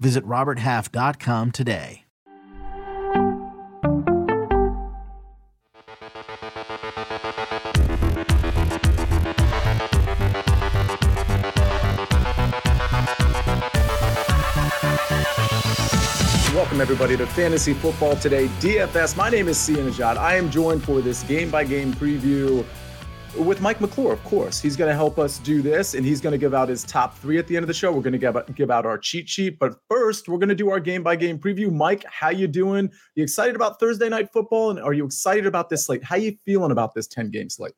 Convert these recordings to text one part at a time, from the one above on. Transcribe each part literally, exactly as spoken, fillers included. Visit robert half dot com today. Welcome, everybody, to Fantasy Football Today, D F S. My name is C. Najad. I am joined for this game-by-game preview with Mike McClure, of course. He's going to help us do this, and he's going to give out his top three at the end of the show. We're going to give out, give out our cheat sheet, but first, we're going to do our game-by-game preview. Mike, how you doing? You excited about Thursday Night Football, and are you excited about this slate? How you feeling about this ten-game slate?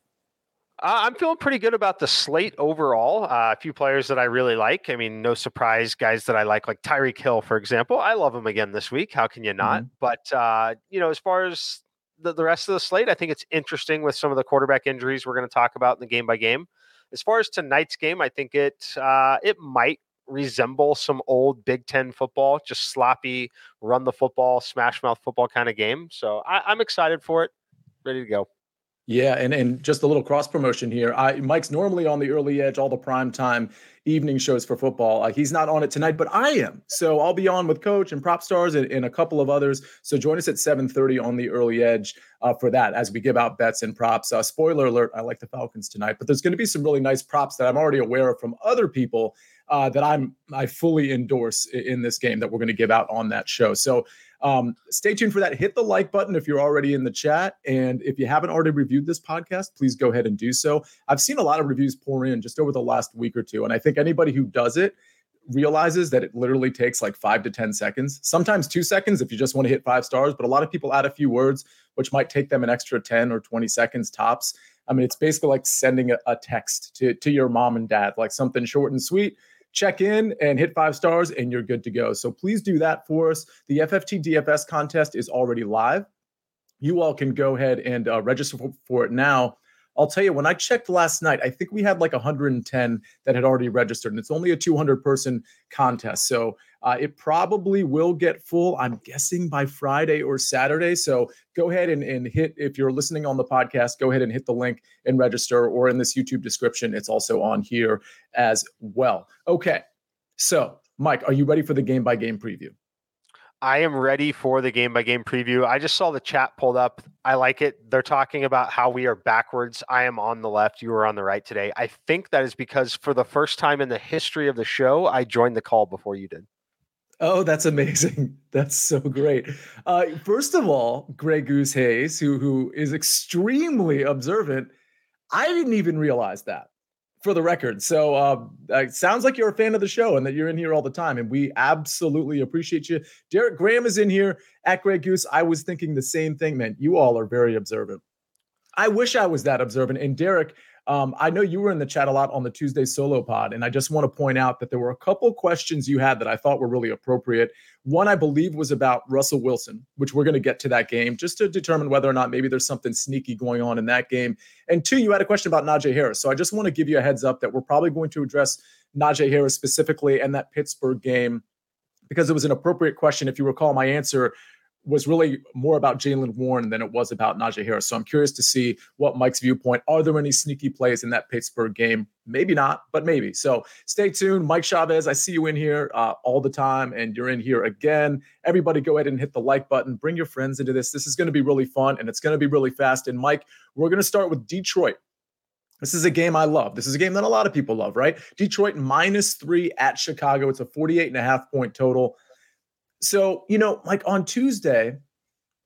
Uh, I'm feeling pretty good about the slate overall. Uh, a few players that I really like. I mean, no surprise, guys that I like, like Tyreek Hill, for example. I love him again this week. How can you not? Mm-hmm. But, uh, you know, as far as the, the rest of the slate, I think it's interesting with some of the quarterback injuries we're going to talk about in the game by game. As far as tonight's game, I think it uh, it might resemble some old Big Ten football, just sloppy, run the football, smash mouth football kind of game. So I, I'm excited for it. Ready to go. Yeah, and, and just a little cross promotion here. I, Mike's normally on the early edge, all the primetime evening shows for football. Uh, he's not on it tonight, but I am. So I'll be on with Coach and Prop Stars and, and a couple of others. So join us at seven thirty on the early edge uh, for that as we give out bets and props. Uh, spoiler alert, I like the Falcons tonight, but there's going to be some really nice props that I'm already aware of from other people uh, that I'm I fully endorse in, in this game that we're going to give out on that show. So Um, stay tuned for that. Hit the like button if you're already in the chat. And if you haven't already reviewed this podcast, please go ahead and do so. I've seen a lot of reviews pour in just over the last week or two. And I think anybody who does it realizes that it literally takes like five to ten seconds, sometimes two seconds if you just want to hit five stars. But a lot of people add a few words, which might take them an extra ten or twenty seconds tops. I mean, it's basically like sending a, a text to, to your mom and dad, like something short and sweet. Check in and hit five stars and you're good to go. So please do that for us. The F F T D F S contest is already live. You all can go ahead and uh, register for it now. I'll tell you, when I checked last night, I think we had like one hundred ten that had already registered, and it's only a two hundred person contest. So uh, it probably will get full, I'm guessing, by Friday or Saturday. So go ahead and, and hit, if you're listening on the podcast, go ahead and hit the link and register, or in this YouTube description, it's also on here as well. Okay, so Mike, are you ready for the game-by-game preview? I am ready for the game-by-game preview. I just saw the chat pulled up. I like it. They're talking about how we are backwards. I am on the left. You are on the right today. I think that is because for the first time in the history of the show, I joined the call before you did. Oh, that's amazing. That's so great. Uh, first of all, Grey Goose Hayes, who, who is extremely observant, I didn't even realize that. For the record. So uh, it sounds like you're a fan of the show and that you're in here all the time. And we absolutely appreciate you. Derek Graham is in here at Grey Goose. I was thinking the same thing, man. You all are very observant. I wish I was that observant. And Derek, um, I know you were in the chat a lot on the Tuesday solo pod. And I just want to point out that there were a couple questions you had that I thought were really appropriate. One, I believe, was about Russell Wilson, which we're going to get to that game just to determine whether or not maybe there's something sneaky going on in that game. And two, you had a question about Najee Harris. So I just want to give you a heads up that we're probably going to address Najee Harris specifically and that Pittsburgh game, because it was an appropriate question. If you recall, my answer was really more about Jaylen Warren than it was about Najee Harris. So I'm curious to see what Mike's viewpoint. Are there any sneaky plays in that Pittsburgh game? Maybe not, but maybe. So stay tuned. Mike Chavez, I see you in here uh, all the time, and you're in here again. Everybody go ahead and hit the like button. Bring your friends into this. This is going to be really fun, and it's going to be really fast. And Mike, we're going to start with Detroit. This is a game I love. This is a game that a lot of people love, right? Detroit minus three at Chicago. It's a forty-eight and a half point total. So, you know, like on Tuesday,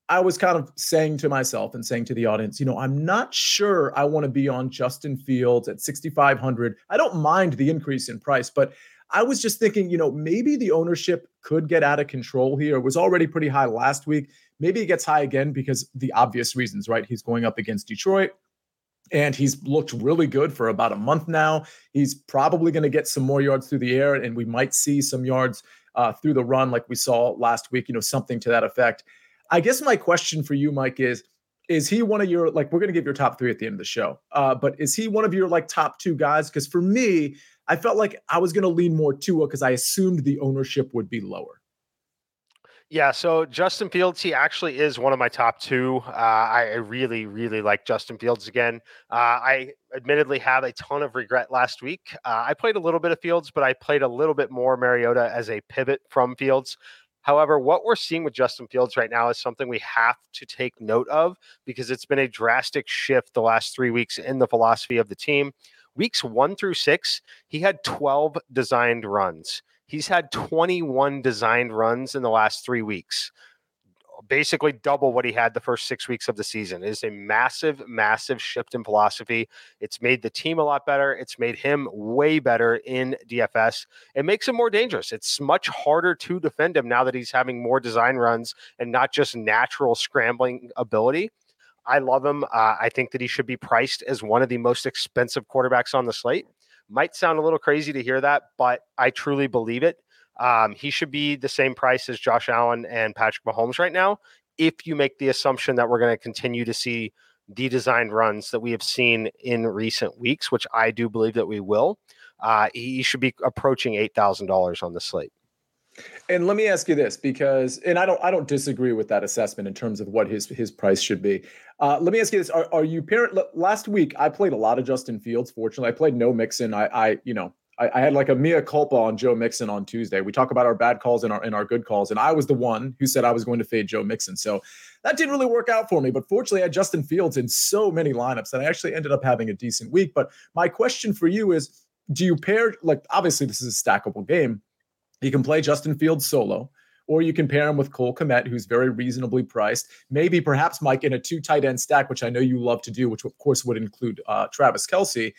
I was kind of saying to myself and saying to the audience, you know, I'm not sure I want to be on Justin Fields at sixty-five hundred. I don't mind the increase in price, but I was just thinking, you know, maybe the ownership could get out of control here. It was already pretty high last week. Maybe it gets high again because the obvious reasons, right? He's going up against Detroit. And he's looked really good for about a month now. He's probably going to get some more yards through the air, and we might see some yards uh, through the run like we saw last week, you know, something to that effect. I guess my question for you, Mike, is, is he one of your, like, we're going to give your top three at the end of the show, uh, but is he one of your, like, top two guys? Because for me, I felt like I was going to lean more Tua because I assumed the ownership would be lower. Yeah, so Justin Fields, he actually is one of my top two. Uh, I really, really like Justin Fields again. Uh, I admittedly had a ton of regret last week. Uh, I played a little bit of Fields, but I played a little bit more Mariota as a pivot from Fields. However, what we're seeing with Justin Fields right now is something we have to take note of because it's been a drastic shift the last three weeks in the philosophy of the team. Weeks one through six, he had twelve designed runs. He's had twenty-one designed runs in the last three weeks, basically double what he had the first six weeks of the season. It is a massive, massive shift in philosophy. It's made the team a lot better. It's made him way better in D F S. It makes him more dangerous. It's much harder to defend him now that he's having more design runs and not just natural scrambling ability. I love him. Uh, I think that he should be priced as one of the most expensive quarterbacks on the slate. Might sound a little crazy to hear that, but I truly believe it. Um, he should be the same price as Josh Allen and Patrick Mahomes right now, if you make the assumption that we're going to continue to see the designed runs that we have seen in recent weeks, which I do believe that we will. Uh, he should be approaching eight thousand dollars on the slate. And let me ask you this, because, and I don't, I don't disagree with that assessment in terms of what his, his price should be. Uh, let me ask you this. Are, are you parent last week? I played a lot of Justin Fields. Fortunately, I played no Mixon. I, I, you know, I, I had like a mea culpa on Joe Mixon on Tuesday. We talk about our bad calls and our, and our good calls. And I was the one who said I was going to fade Joe Mixon. So that didn't really work out for me, but fortunately I had Justin Fields in so many lineups that I actually ended up having a decent week. But my question for you is, do you pair, like, obviously this is a stackable game. You can play Justin Fields solo, or you can pair him with Cole Kmet, who's very reasonably priced. Maybe perhaps, Mike, in a two tight end stack, which I know you love to do, which of course would include uh, Travis Kelce.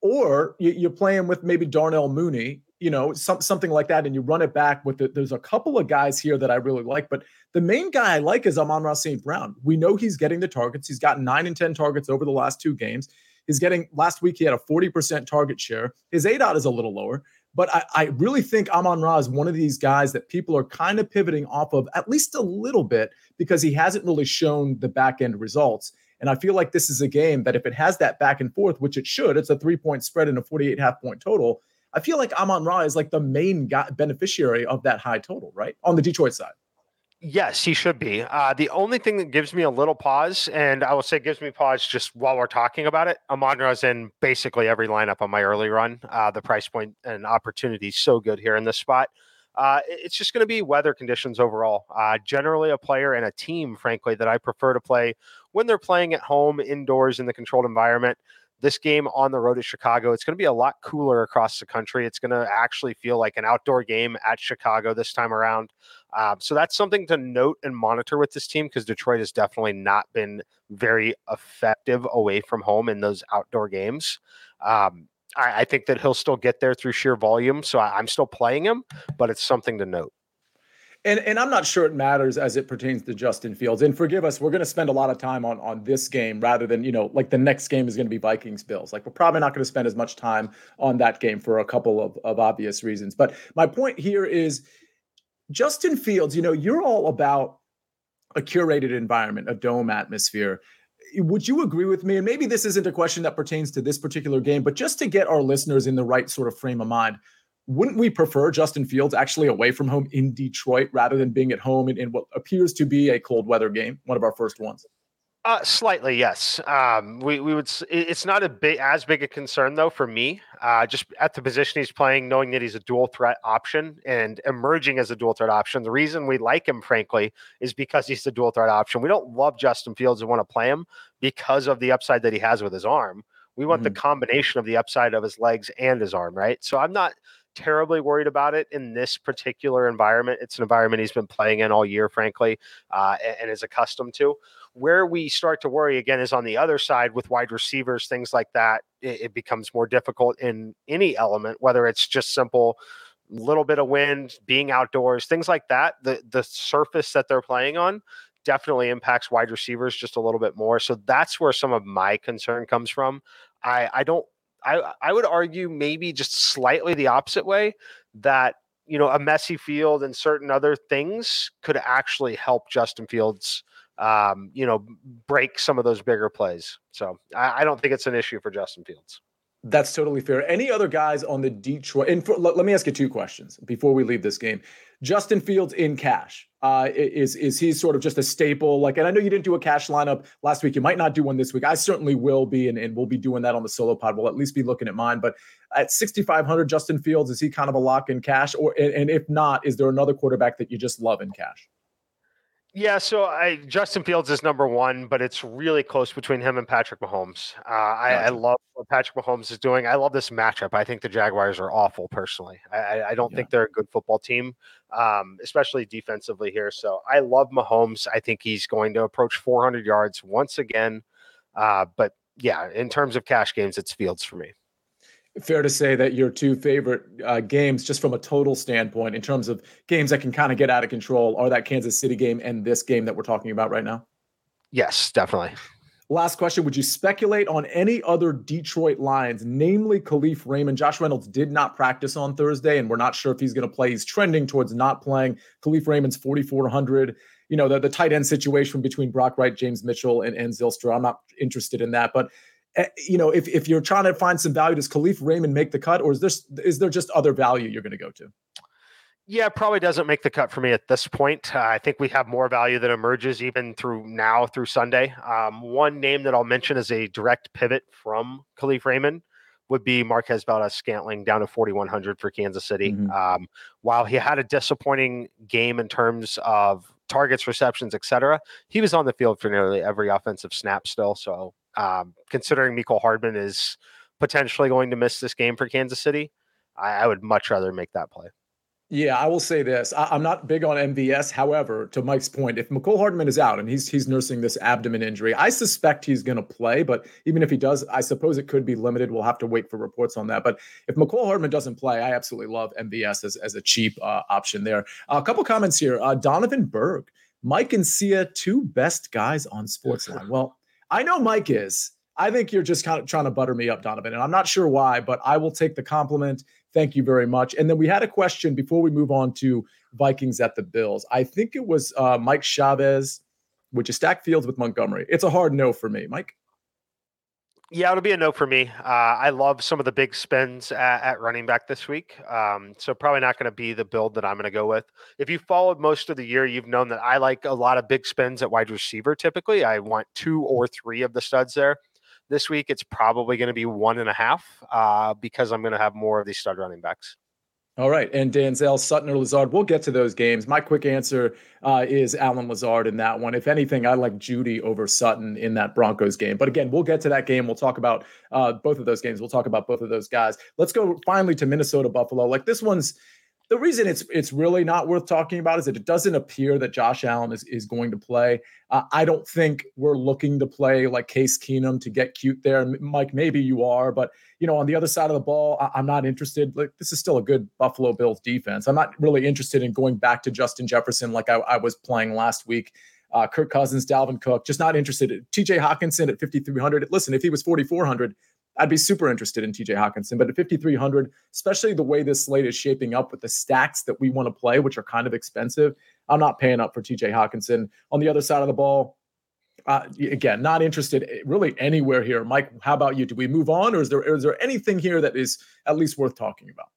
Or you, you play him with maybe Darnell Mooney, you know, some, something like that, and you run it back with the, there's a couple of guys here that I really like, but the main guy I like is Amon-Ra Saint Brown. We know he's getting the targets. He's gotten nine and ten targets over the last two games. He's getting, last week he had a forty percent target share. His A D O T is a little lower. But I, I really think Amon-Ra is one of these guys that people are kind of pivoting off of, at least a little bit, because he hasn't really shown the back-end results. And I feel like this is a game that if it has that back and forth, which it should, it's a three-point spread and a forty-eight half point total, I feel like Amon-Ra is like the main guy, beneficiary of that high total, right, on the Detroit side. Yes, he should be. Uh, the only thing that gives me a little pause, and I will say gives me pause just while we're talking about it, Amon-Ra's in basically every lineup on my early run. Uh, the price point and opportunity is so good here in this spot. Uh, it's just going to be weather conditions overall. Uh, generally a player and a team, frankly, that I prefer to play when they're playing at home, indoors, in the controlled environment. This game on the road at Chicago, it's going to be a lot cooler across the country. It's going to actually feel like an outdoor game at Chicago this time around. Um, so that's something to note and monitor with this team, because Detroit has definitely not been very effective away from home in those outdoor games. Um, I, I think that he'll still get there through sheer volume. So I, I'm still playing him, but it's something to note. And and I'm not sure it matters as it pertains to Justin Fields. And forgive us, we're going to spend a lot of time on, on this game rather than, you know, like the next game is going to be Vikings Bills. Like, we're probably not going to spend as much time on that game for a couple of, of obvious reasons. But my point here is Justin Fields, you know, you're all about a curated environment, a dome atmosphere. Would you agree with me? And maybe this isn't a question that pertains to this particular game, but just to get our listeners in the right sort of frame of mind, wouldn't we prefer Justin Fields actually away from home in Detroit rather than being at home in, in what appears to be a cold weather game, one of our first ones? Uh, slightly, yes. Um, we we would. It's not a big, as big a concern though for me. Uh, just at the position he's playing, knowing that he's a dual threat option and emerging as a dual threat option. The reason we like him, frankly, is because he's the dual threat option. We don't love Justin Fields and want to play him because of the upside that he has with his arm. We want mm-hmm. the combination of the upside of his legs and his arm, right? So I'm not terribly worried about it in this particular environment. It's an environment he's been playing in all year, frankly, uh, and, and is accustomed to. Where we start to worry again is on the other side with wide receivers, things like that. It, it becomes more difficult in any element, whether it's just simple little bit of wind, being outdoors, things like that. The the surface that they're playing on definitely impacts wide receivers just a little bit more. So that's where some of my concern comes from. I, I don't I, I would argue maybe just slightly the opposite way that, you know, a messy field and certain other things could actually help Justin Fields, um, you know, break some of those bigger plays. So I, I don't think it's an issue for Justin Fields. That's totally fair. Any other guys on the Detroit? And for, let, let me ask you two questions before we leave this game. Justin Fields in cash. Uh, is is he sort of just a staple? Like, and I know you didn't do a cash lineup last week. You might not do one this week. I certainly will be, and, and we'll be doing that on the solo pod. We'll at least be looking at mine. But at sixty-five hundred, Justin Fields, is he kind of a lock in cash? Or and, and if not, is there another quarterback that you just love in cash? Yeah, so I, Justin Fields is number one, but it's really close between him and Patrick Mahomes. Uh, I, I love what Patrick Mahomes is doing. I love this matchup. I think the Jaguars are awful, personally. I, I don't yeah. think they're a good football team, um, especially defensively here. So I love Mahomes. I think he's going to approach four hundred yards once again. Uh, but, yeah, in terms of cash games, it's Fields for me. Fair to say that your two favorite uh, games, just from a total standpoint, in terms of games that can kind of get out of control, are that Kansas City game and this game that we're talking about right now? Yes, definitely. Last question. Would you speculate on any other Detroit Lions, namely Khalif Raymond? Josh Reynolds did not practice on Thursday, and we're not sure if he's going to play. He's trending towards not playing. Khalif Raymond's forty-four hundred. You know, the, the tight end situation between Brock Wright, James Mitchell, and, and Zylstra. I'm not interested in that, but you know, if, if you're trying to find some value, does Khalif Raymond make the cut, or is this, is there just other value you're going to go to? Yeah, probably doesn't make the cut for me at this point. Uh, I think we have more value that emerges even through now through Sunday. Um, one name that I'll mention as a direct pivot from Khalif Raymond would be Marquez Valdes-Scantling down to forty-one hundred for Kansas City. Mm-hmm. Um, while he had a disappointing game in terms of targets, receptions, et cetera, he was on the field for nearly every offensive snap still. So, Um, considering Mecole Hardman is potentially going to miss this game for Kansas City, I, I would much rather make that play. Yeah, I will say this. I, I'm not big on M V S. However, to Mike's point, if Mecole Hardman is out and he's he's nursing this abdomen injury, I suspect he's going to play. But even if he does, I suppose it could be limited. We'll have to wait for reports on that. But if Mecole Hardman doesn't play, I absolutely love M V S as, as a cheap uh, option there. Uh, a couple comments here. Uh, Donovan Berg, Mike and Sia, two best guys on Sportsline. Well, I know Mike is. I think you're just kind of trying to butter me up, Donovan, and I'm not sure why, but I will take the compliment. Thank you very much. And then we had a question before we move on to Vikings at the Bills. I think it was uh, Mike Chavez, which is stack Fields with Montgomery. It's a hard no for me, Mike. Yeah, it'll be a no for me. Uh, I love some of the big spends at, at running back this week. Um, so probably not going to be the build that I'm going to go with. If you followed most of the year, you've known that I like a lot of big spends at wide receiver. Typically, I want two or three of the studs there. This week, it's probably going to be one and a half uh, because I'm going to have more of these stud running backs. All right. And Danzel, Sutton, or Lazard, we'll get to those games. My quick answer uh, is Alan Lazard in that one. If anything, I like Jeudy over Sutton in that Broncos game. But again, we'll get to that game. We'll talk about uh, both of those games. We'll talk about both of those guys. Let's go finally to Minnesota, Buffalo. Like this one's the reason it's it's really not worth talking about is that it doesn't appear that Josh Allen is, is going to play. Uh, I don't think we're looking to play like Case Keenum to get cute there. Mike, maybe you are, but you know, on the other side of the ball, I- I'm not interested. Like this is still a good Buffalo Bills defense. I'm not really interested in going back to Justin Jefferson like I, I was playing last week. Uh, Kirk Cousins, Dalvin Cook, just not interested. T J Hockenson at fifty-three hundred. Listen, if he was forty-four hundred, I'd be super interested in T J Hockenson, but at fifty-three hundred, especially the way this slate is shaping up with the stacks that we want to play, which are kind of expensive, I'm not paying up for T J Hockenson. On the other side of the ball, uh, again, not interested really anywhere here. Mike, how about you? Do we move on, or is there is there anything here that is at least worth talking about?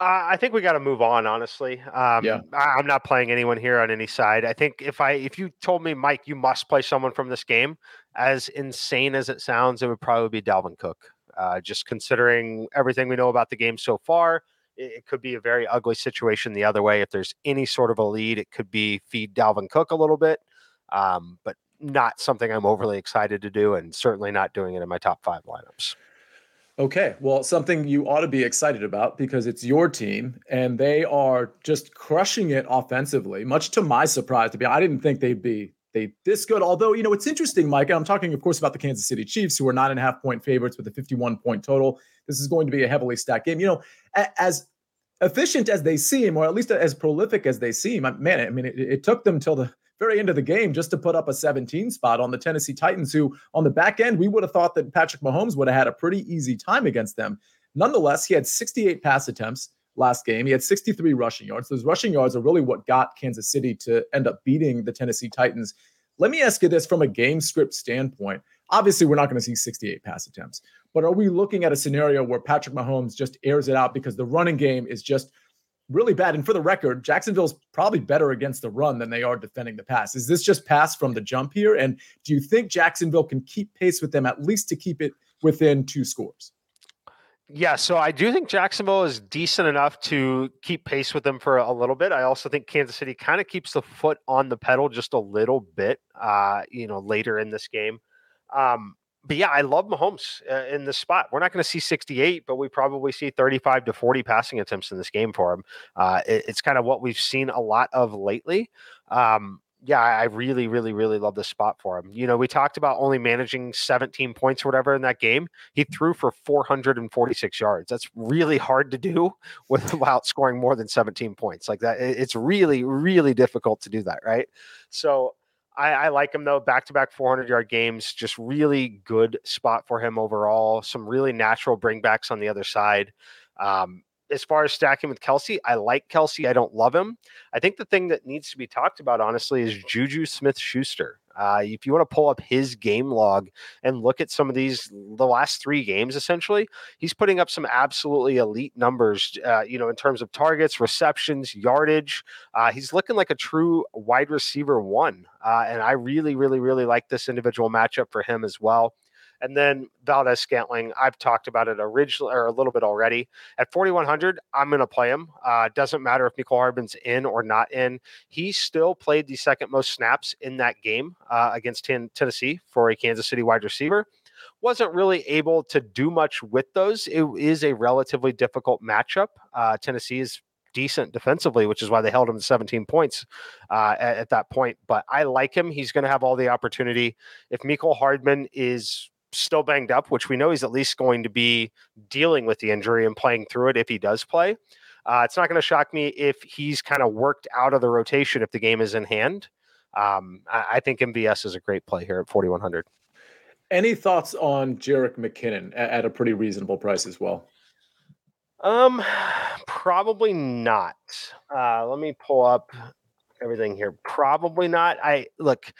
Uh, I think we got to move on, honestly. Um, yeah. I, I'm not playing anyone here on any side. I think if I if you told me, Mike, you must play someone from this game, as insane as it sounds, it would probably be Dalvin Cook. Uh, just considering everything we know about the game so far, it, it could be a very ugly situation the other way. If there's any sort of a lead, it could be feed Dalvin Cook a little bit, um, but not something I'm overly excited to do, and certainly not doing it in my top five lineups. Okay, well, something you ought to be excited about because it's your team and they are just crushing it offensively, much to my surprise. To be honest, I didn't think they'd be they this good. Although, you know, it's interesting, Mike, and I'm talking, of course, about the Kansas City Chiefs, who are nine and a half point favorites with a fifty-one point total. This is going to be a heavily stacked game. You know, as efficient as they seem, or at least as prolific as they seem, man, I mean, it, it took them till the very end of the game just to put up a seventeen spot on the Tennessee Titans, who on the back end, we would have thought that Patrick Mahomes would have had a pretty easy time against them. Nonetheless, he had sixty-eight pass attempts last game. He had sixty-three rushing yards. Those rushing yards are really what got Kansas City to end up beating the Tennessee Titans. Let me ask you this from a game script standpoint. Obviously, we're not going to see sixty-eight pass attempts, but are we looking at a scenario where Patrick Mahomes just airs it out because the running game is just really bad? And for the record, Jacksonville's probably better against the run than they are defending the pass. Is this just pass from the jump here? And do you think Jacksonville can keep pace with them, at least to keep it within two scores? Yeah, so I do think Jacksonville is decent enough to keep pace with them for a little bit. I also think Kansas City kind of keeps the foot on the pedal just a little bit, uh, you know, later in this game. Um, but yeah, I love Mahomes uh, in this spot. We're not going to see sixty-eight, but we probably see thirty-five to forty passing attempts in this game for him. Uh, it, it's kind of what we've seen a lot of lately. Um, yeah, I really, really, really love this spot for him. You know, we talked about only managing seventeen points or whatever in that game. He threw for four hundred forty-six yards. That's really hard to do without scoring more than seventeen points like that. It's really, really difficult to do that. Right. So, I, I like him, though. Back-to-back four hundred-yard games, just really good spot for him overall. Some really natural bringbacks on the other side. Um, as far as stacking with Kelce, I like Kelce. I don't love him. I think the thing that needs to be talked about, honestly, is Juju Smith-Schuster. Uh, if you want to pull up his game log and look at some of these, the last three games, essentially, he's putting up some absolutely elite numbers, uh, you know, in terms of targets, receptions, yardage. Uh, he's looking like a true wide receiver one. Uh, and I really, really, really like this individual matchup for him as well. And then Valdes-Scantling, I've talked about it originally or a little bit already. At forty-one hundred, I'm going to play him. Uh, doesn't matter if Mecole Hardman's in or not in. He still played the second most snaps in that game uh, against ten- Tennessee for a Kansas City wide receiver. Wasn't really able to do much with those. It is a relatively difficult matchup. Uh, Tennessee is decent defensively, which is why they held him to seventeen points uh, at, at that point. But I like him. He's going to have all the opportunity. If Mecole Hardman is still banged up, which we know he's at least going to be dealing with the injury and playing through it if he does play. Uh, it's not going to shock me if he's kind of worked out of the rotation if the game is in hand. Um, I, I think M V S is a great play here at forty-one hundred. Any thoughts on Jerick McKinnon at, at a pretty reasonable price as well? Um, probably not. Uh, let me pull up everything here. Probably not. I look,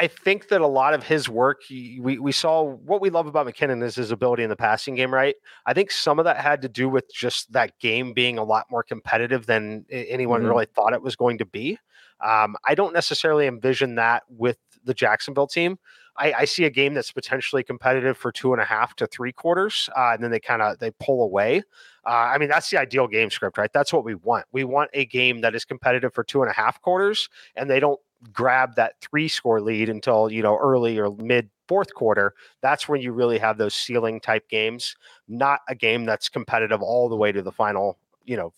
I think that a lot of his work, we, we saw what we love about McKinnon is his ability in the passing game, right? I think some of that had to do with just that game being a lot more competitive than anyone mm-hmm. really thought it was going to be. Um, I don't necessarily envision that with the Jacksonville team. I, I see a game that's potentially competitive for two and a half to three quarters, uh, and then they kind of they pull away. Uh, I mean, that's the ideal game script, right? That's what we want. We want a game that is competitive for two and a half quarters, and they don't grab that three score lead until, you know, early or mid fourth quarter. That's when you really have those ceiling type games, not a game that's competitive all the way to the final, you know,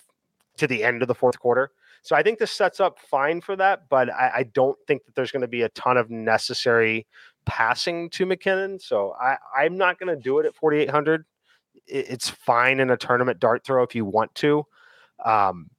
to the end of the fourth quarter. So I think this sets up fine for that, but I, I don't think that there's going to be a ton of necessary passing to McKinnon. So I, I'm not going to do it at forty-eight hundred. It's fine in a tournament dart throw if you want to. Um,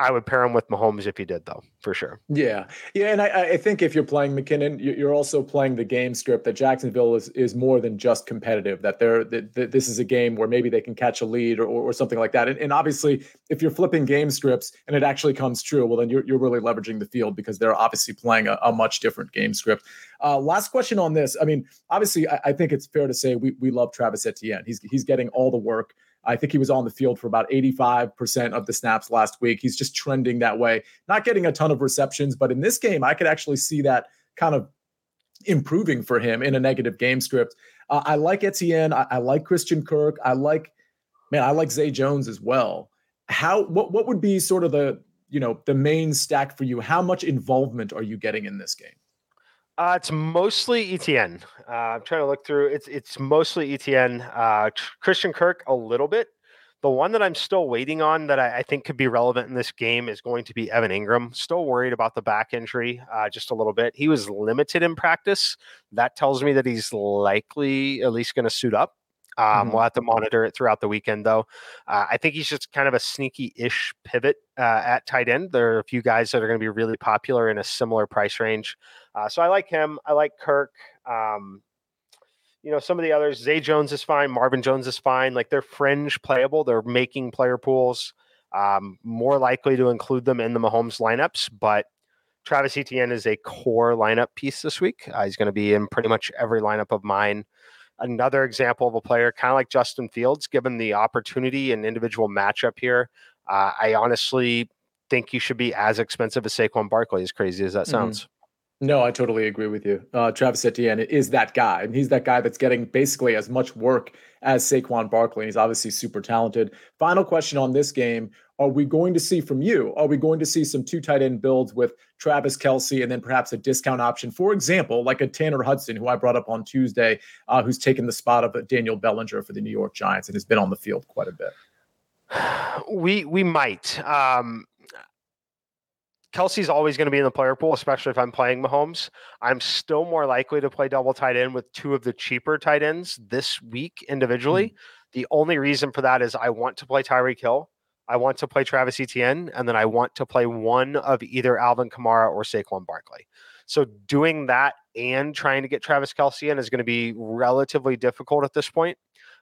I would pair him with Mahomes if you did, though, for sure. Yeah. Yeah, and I, I think if you're playing McKinnon, you're also playing the game script that Jacksonville is is more than just competitive, that they're that this is a game where maybe they can catch a lead or or something like that. And, and obviously, if you're flipping game scripts and it actually comes true, well, then you're, you're really leveraging the field because they're obviously playing a, a much different game script. Uh, last question on this. I mean, obviously, I, I think it's fair to say we we love Travis Etienne. He's he's getting all the work. I think he was on the field for about eighty-five percent of the snaps last week. He's just trending that way, not getting a ton of receptions. But in this game, I could actually see that kind of improving for him in a negative game script. Uh, I like Etienne. I, I like Christian Kirk. I like, man, I like Zay Jones as well. How, what, what would be sort of the, you know, the main stack for you? How much involvement are you getting in this game? Uh, it's mostly Etienne. Uh, I'm trying to look through. It's it's mostly Etienne. Uh, Christian Kirk, a little bit. The one that I'm still waiting on that I, I think could be relevant in this game is going to be Evan Ingram. Still worried about the back injury uh, just a little bit. He was limited in practice. That tells me that he's likely at least going to suit up. Um, mm-hmm. We'll have to monitor it throughout the weekend, though. Uh, I think he's just kind of a sneaky-ish pivot uh, at tight end. There are a few guys that are going to be really popular in a similar price range. Uh, so I like him. I like Kirk. Um, you know, some of the others, Zay Jones is fine. Marvin Jones is fine. Like, they're fringe playable. They're making player pools. Um, more likely to include them in the Mahomes lineups, but Travis Etienne is a core lineup piece this week. Uh, he's going to be in pretty much every lineup of mine. Another example of a player, kind of like Justin Fields, given the opportunity and individual matchup here, uh, I honestly think you should be as expensive as Saquon Barkley, as crazy as that sounds. Mm-hmm. No, I totally agree with you. Uh, Travis Etienne is that guy, and he's that guy that's getting basically as much work as Saquon Barkley. He's obviously super talented. Final question on this game. Are we going to see from you, are we going to see some two tight end builds with Travis Kelce and then perhaps a discount option, for example, like a Tanner Hudson, who I brought up on Tuesday, uh, who's taken the spot of Daniel Bellinger for the New York Giants and has been on the field quite a bit? We we might. Um, Kelce's always going to be in the player pool, especially if I'm playing Mahomes. I'm still more likely to play double tight end with two of the cheaper tight ends this week individually. Mm-hmm. The only reason for that is I want to play Tyreek Hill. I want to play Travis Etienne, and then I want to play one of either Alvin Kamara or Saquon Barkley. So doing that and trying to get Travis Kelce in is going to be relatively difficult at this point.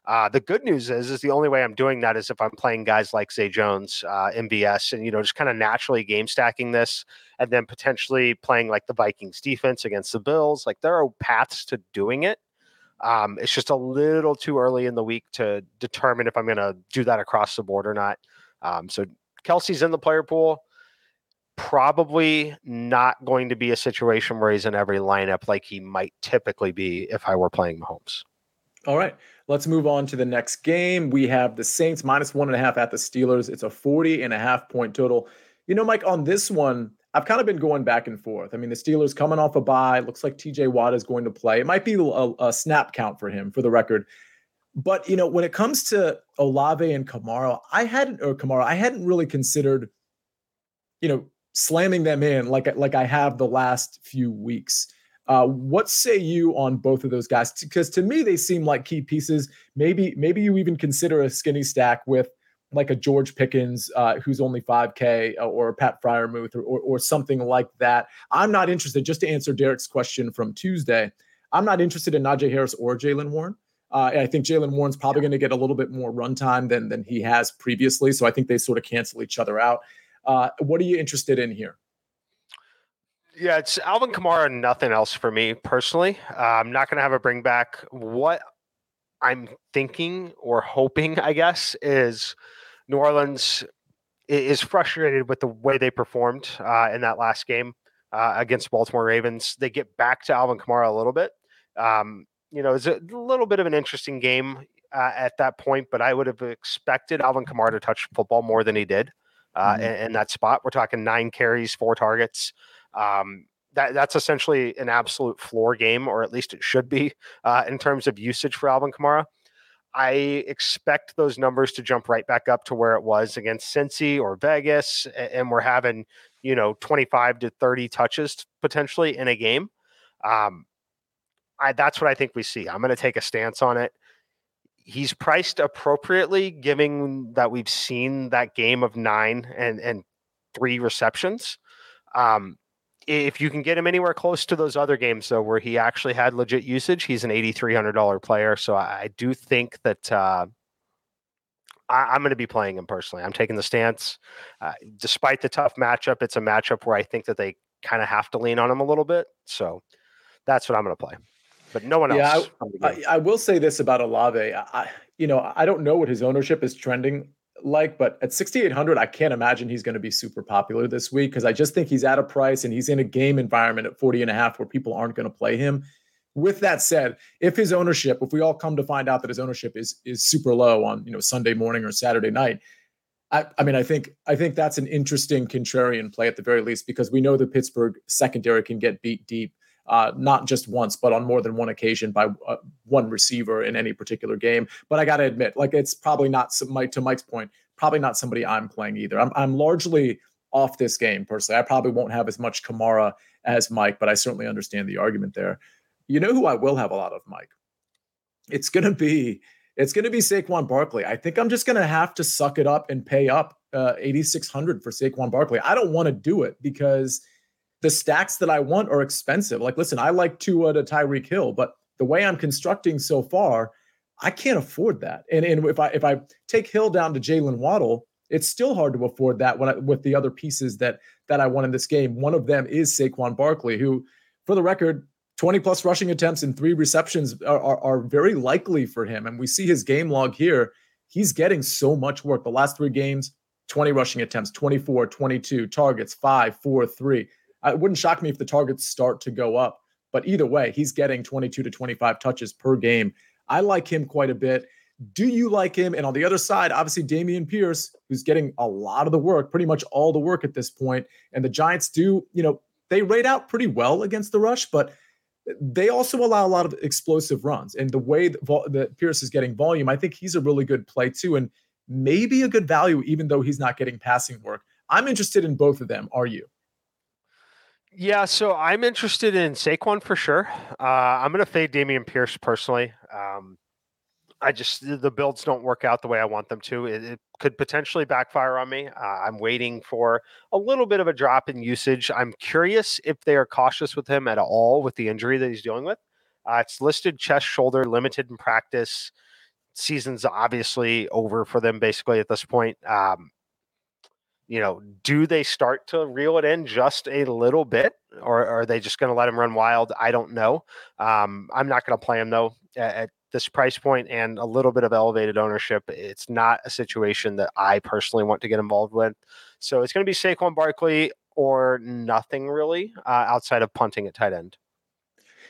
Uh, the good news is, is the only way I'm doing that is if I'm playing guys like Zay Jones, uh, M B S, and, you know, just kind of naturally game stacking this, and then potentially playing like the Vikings defense against the Bills. Like, there are paths to doing it. Um, it's just a little too early in the week to determine if I'm going to do that across the board or not. Um, so Kelce's in the player pool, probably not going to be a situation where he's in every lineup like he might typically be if I were playing Mahomes. All right, let's move on to the next game. We have the Saints minus one and a half at the Steelers. It's a forty and a half point total. You know, Mike, on this one, I've kind of been going back and forth. I mean, the Steelers coming off a bye. Looks like T J Watt is going to play. It might be a, a snap count for him, for the record. But, you know, when it comes to Olave and Kamara, I hadn't, or Kamara, I hadn't really considered, you know, slamming them in like, like I have the last few weeks. Uh, what say you on both of those guys? Because to me, they seem like key pieces. Maybe, maybe you even consider a skinny stack with like a George Pickens, uh, who's only five K, or Pat Freiermuth, or, or, or something like that. I'm not interested, just to answer Derek's question from Tuesday, I'm not interested in Najee Harris or Jaylen Warren. Uh, I think Jaylen Warren's probably going to get a little bit more runtime than than he has previously. So I think they sort of cancel each other out. Uh, what are you interested in here? Yeah, it's Alvin Kamara and nothing else for me personally. Uh, I'm not going to have a bring back. What I'm thinking or hoping, I guess, is New Orleans is frustrated with the way they performed uh, in that last game uh, against Baltimore Ravens. They get back to Alvin Kamara a little bit. Um, you know, it's a little bit of an interesting game uh, at that point, but I would have expected Alvin Kamara to touch football more than he did uh, mm-hmm. in, in that spot. We're talking nine carries, four targets. Um, that that's essentially an absolute floor game, or at least it should be, uh, in terms of usage for Alvin Kamara. I expect those numbers to jump right back up to where it was against Cincy or Vegas. And we're having, you know, twenty-five to thirty touches potentially in a game. Um, I, that's what I think we see. I'm going to take a stance on it. He's priced appropriately, given that we've seen that game of nine and, and three receptions. Um, If you can get him anywhere close to those other games, though, where he actually had legit usage, he's an eight thousand three hundred dollars player. So I do think that uh, I, I'm going to be playing him personally. I'm taking the stance. Uh, despite the tough matchup, it's a matchup where I think that they kind of have to lean on him a little bit. So that's what I'm going to play. But no one yeah, else. I, I, I will say this about Olave. I, you know, I don't know what his ownership is trending like, but at sixty-eight hundred, I can't imagine he's going to be super popular this week, because I just think he's at a price and he's in a game environment at forty and a half where people aren't going to play him. With that said, if his ownership, if we all come to find out that his ownership is is super low on, you know, Sunday morning or Saturday night, I, I mean, I think I think that's an interesting contrarian play at the very least, because we know the Pittsburgh secondary can get beat deep, uh, not just once, but on more than one occasion by uh, one receiver in any particular game. But I got to admit, like, it's probably not, Mike, to Mike's point, probably not somebody I'm playing either. I'm I'm largely off this game personally. I probably won't have as much Kamara as Mike, but I certainly understand the argument there. You know who I will have a lot of, Mike? It's going to be, it's going to be Saquon Barkley. I think I'm just going to have to suck it up and pay up uh, eight thousand six hundred for Saquon Barkley. I don't want to do it because the stacks that I want are expensive. Like, listen, I like Tua to Tyreek Hill, but the way I'm constructing so far, I can't afford that. And and if I if I take Hill down to Jaylen Waddle, it's still hard to afford that when I, with the other pieces that that I want in this game. One of them is Saquon Barkley, who, for the record, twenty plus rushing attempts and three receptions are, are, are very likely for him. And we see his game log here. He's getting so much work. The last three games, twenty rushing attempts, twenty-four, twenty-two targets, five, four, three. It wouldn't shock me if the targets start to go up, but either way, he's getting twenty-two to twenty-five touches per game. I like him quite a bit. Do you like him? And on the other side, obviously Dameon Pierce, who's getting a lot of the work, pretty much all the work at this point. And the Giants do, you know, they rate out pretty well against the rush, but they also allow a lot of explosive runs. And the way that, Vol- that Pierce is getting volume, I think he's a really good play too, and maybe a good value, even though he's not getting passing work. I'm interested in both of them. Are you? Yeah, so I'm interested in Saquon for sure. Uh, I'm going to fade Dameon Pierce personally. Um, I just, the builds don't work out the way I want them to. It, it could potentially backfire on me. Uh, I'm waiting for a little bit of a drop in usage. I'm curious if they are cautious with him at all with the injury that he's dealing with. Uh, it's listed chest, shoulder, limited in practice. Season's obviously over for them basically at this point. Um, You know, do they start to reel it in just a little bit, or are they just going to let him run wild? I don't know. Um, I'm not going to play him, though, at, at this price point and a little bit of elevated ownership. It's not a situation that I personally want to get involved with. So it's going to be Saquon Barkley or nothing really uh, outside of punting at tight end.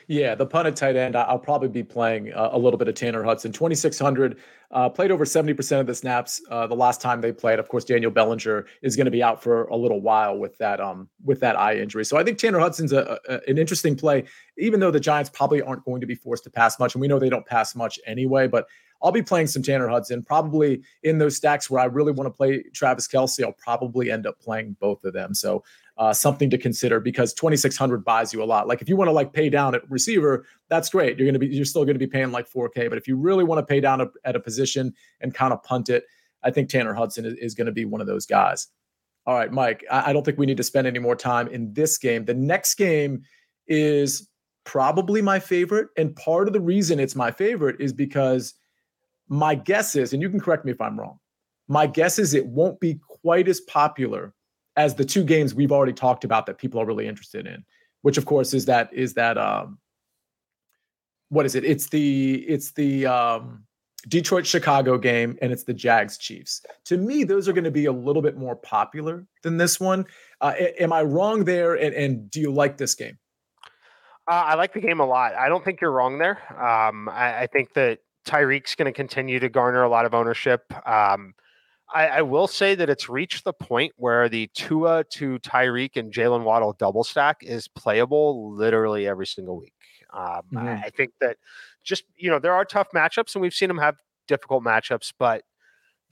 Yeah, the punt at tight end, I'll probably be playing a little bit of Tanner Hudson. twenty-six hundred, uh, played over seventy percent of the snaps uh, the last time they played. Of course, Daniel Bellinger is going to be out for a little while with that um, with that eye injury. So I think Tanner Hudson's a, a, an interesting play, even though the Giants probably aren't going to be forced to pass much. And we know they don't pass much anyway, but I'll be playing some Tanner Hudson. Probably in those stacks where I really want to play Travis Kelce, I'll probably end up playing both of them. So Uh, something to consider, because twenty-six hundred buys you a lot. Like if you want to like pay down at receiver, that's great. You're going to be, you're still going to be paying like four K, but if you really want to pay down a, at a position and kind of punt it, I think Tanner Hudson is, is going to be one of those guys. All right, Mike, I, I don't think we need to spend any more time in this game. The next game is probably my favorite. And part of the reason it's my favorite is because my guess is, and you can correct me if I'm wrong, my guess is it won't be quite as popular as the two games we've already talked about that people are really interested in, which of course is that, is that, um, what is it? It's the, it's the um, Detroit Chicago game, and it's the Jags Chiefs. To me, those are going to be a little bit more popular than this one. Uh, am I wrong there? And, and do you like this game? Uh, I like the game a lot. I don't think you're wrong there. Um, I, I think that Tyreek's going to continue to garner a lot of ownership. Um, I, I will say that it's reached the point where the Tua to Tyreek and Jalen Waddle double stack is playable literally every single week. Um, mm-hmm. I, I think that just, you know, there are tough matchups, and we've seen them have difficult matchups, but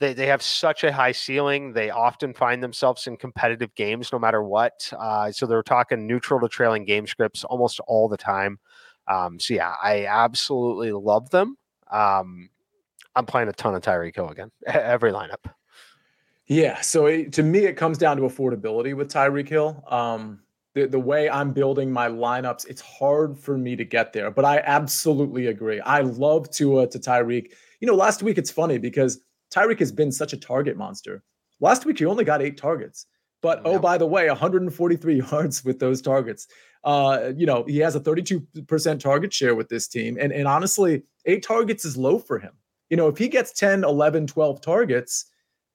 they, they have such a high ceiling. They often find themselves in competitive games no matter what. Uh, so they're talking neutral to trailing game scripts almost all the time. Um, so yeah, I absolutely love them. Um, I'm playing a ton of Tyreek Hill again, every lineup. Yeah, so it, to me, it comes down to affordability with Tyreek Hill. Um, the, the way I'm building my lineups, it's hard for me to get there, but I absolutely agree. I love Tua to Tyreek. You know, last week it's funny because Tyreek has been such a target monster. Last week, he only got eight targets. But, oh, by the way, one hundred forty-three yards with those targets. Uh, you know, he has a thirty-two percent target share with this team. And, and honestly, eight targets is low for him. You know, if he gets ten, eleven, twelve targets,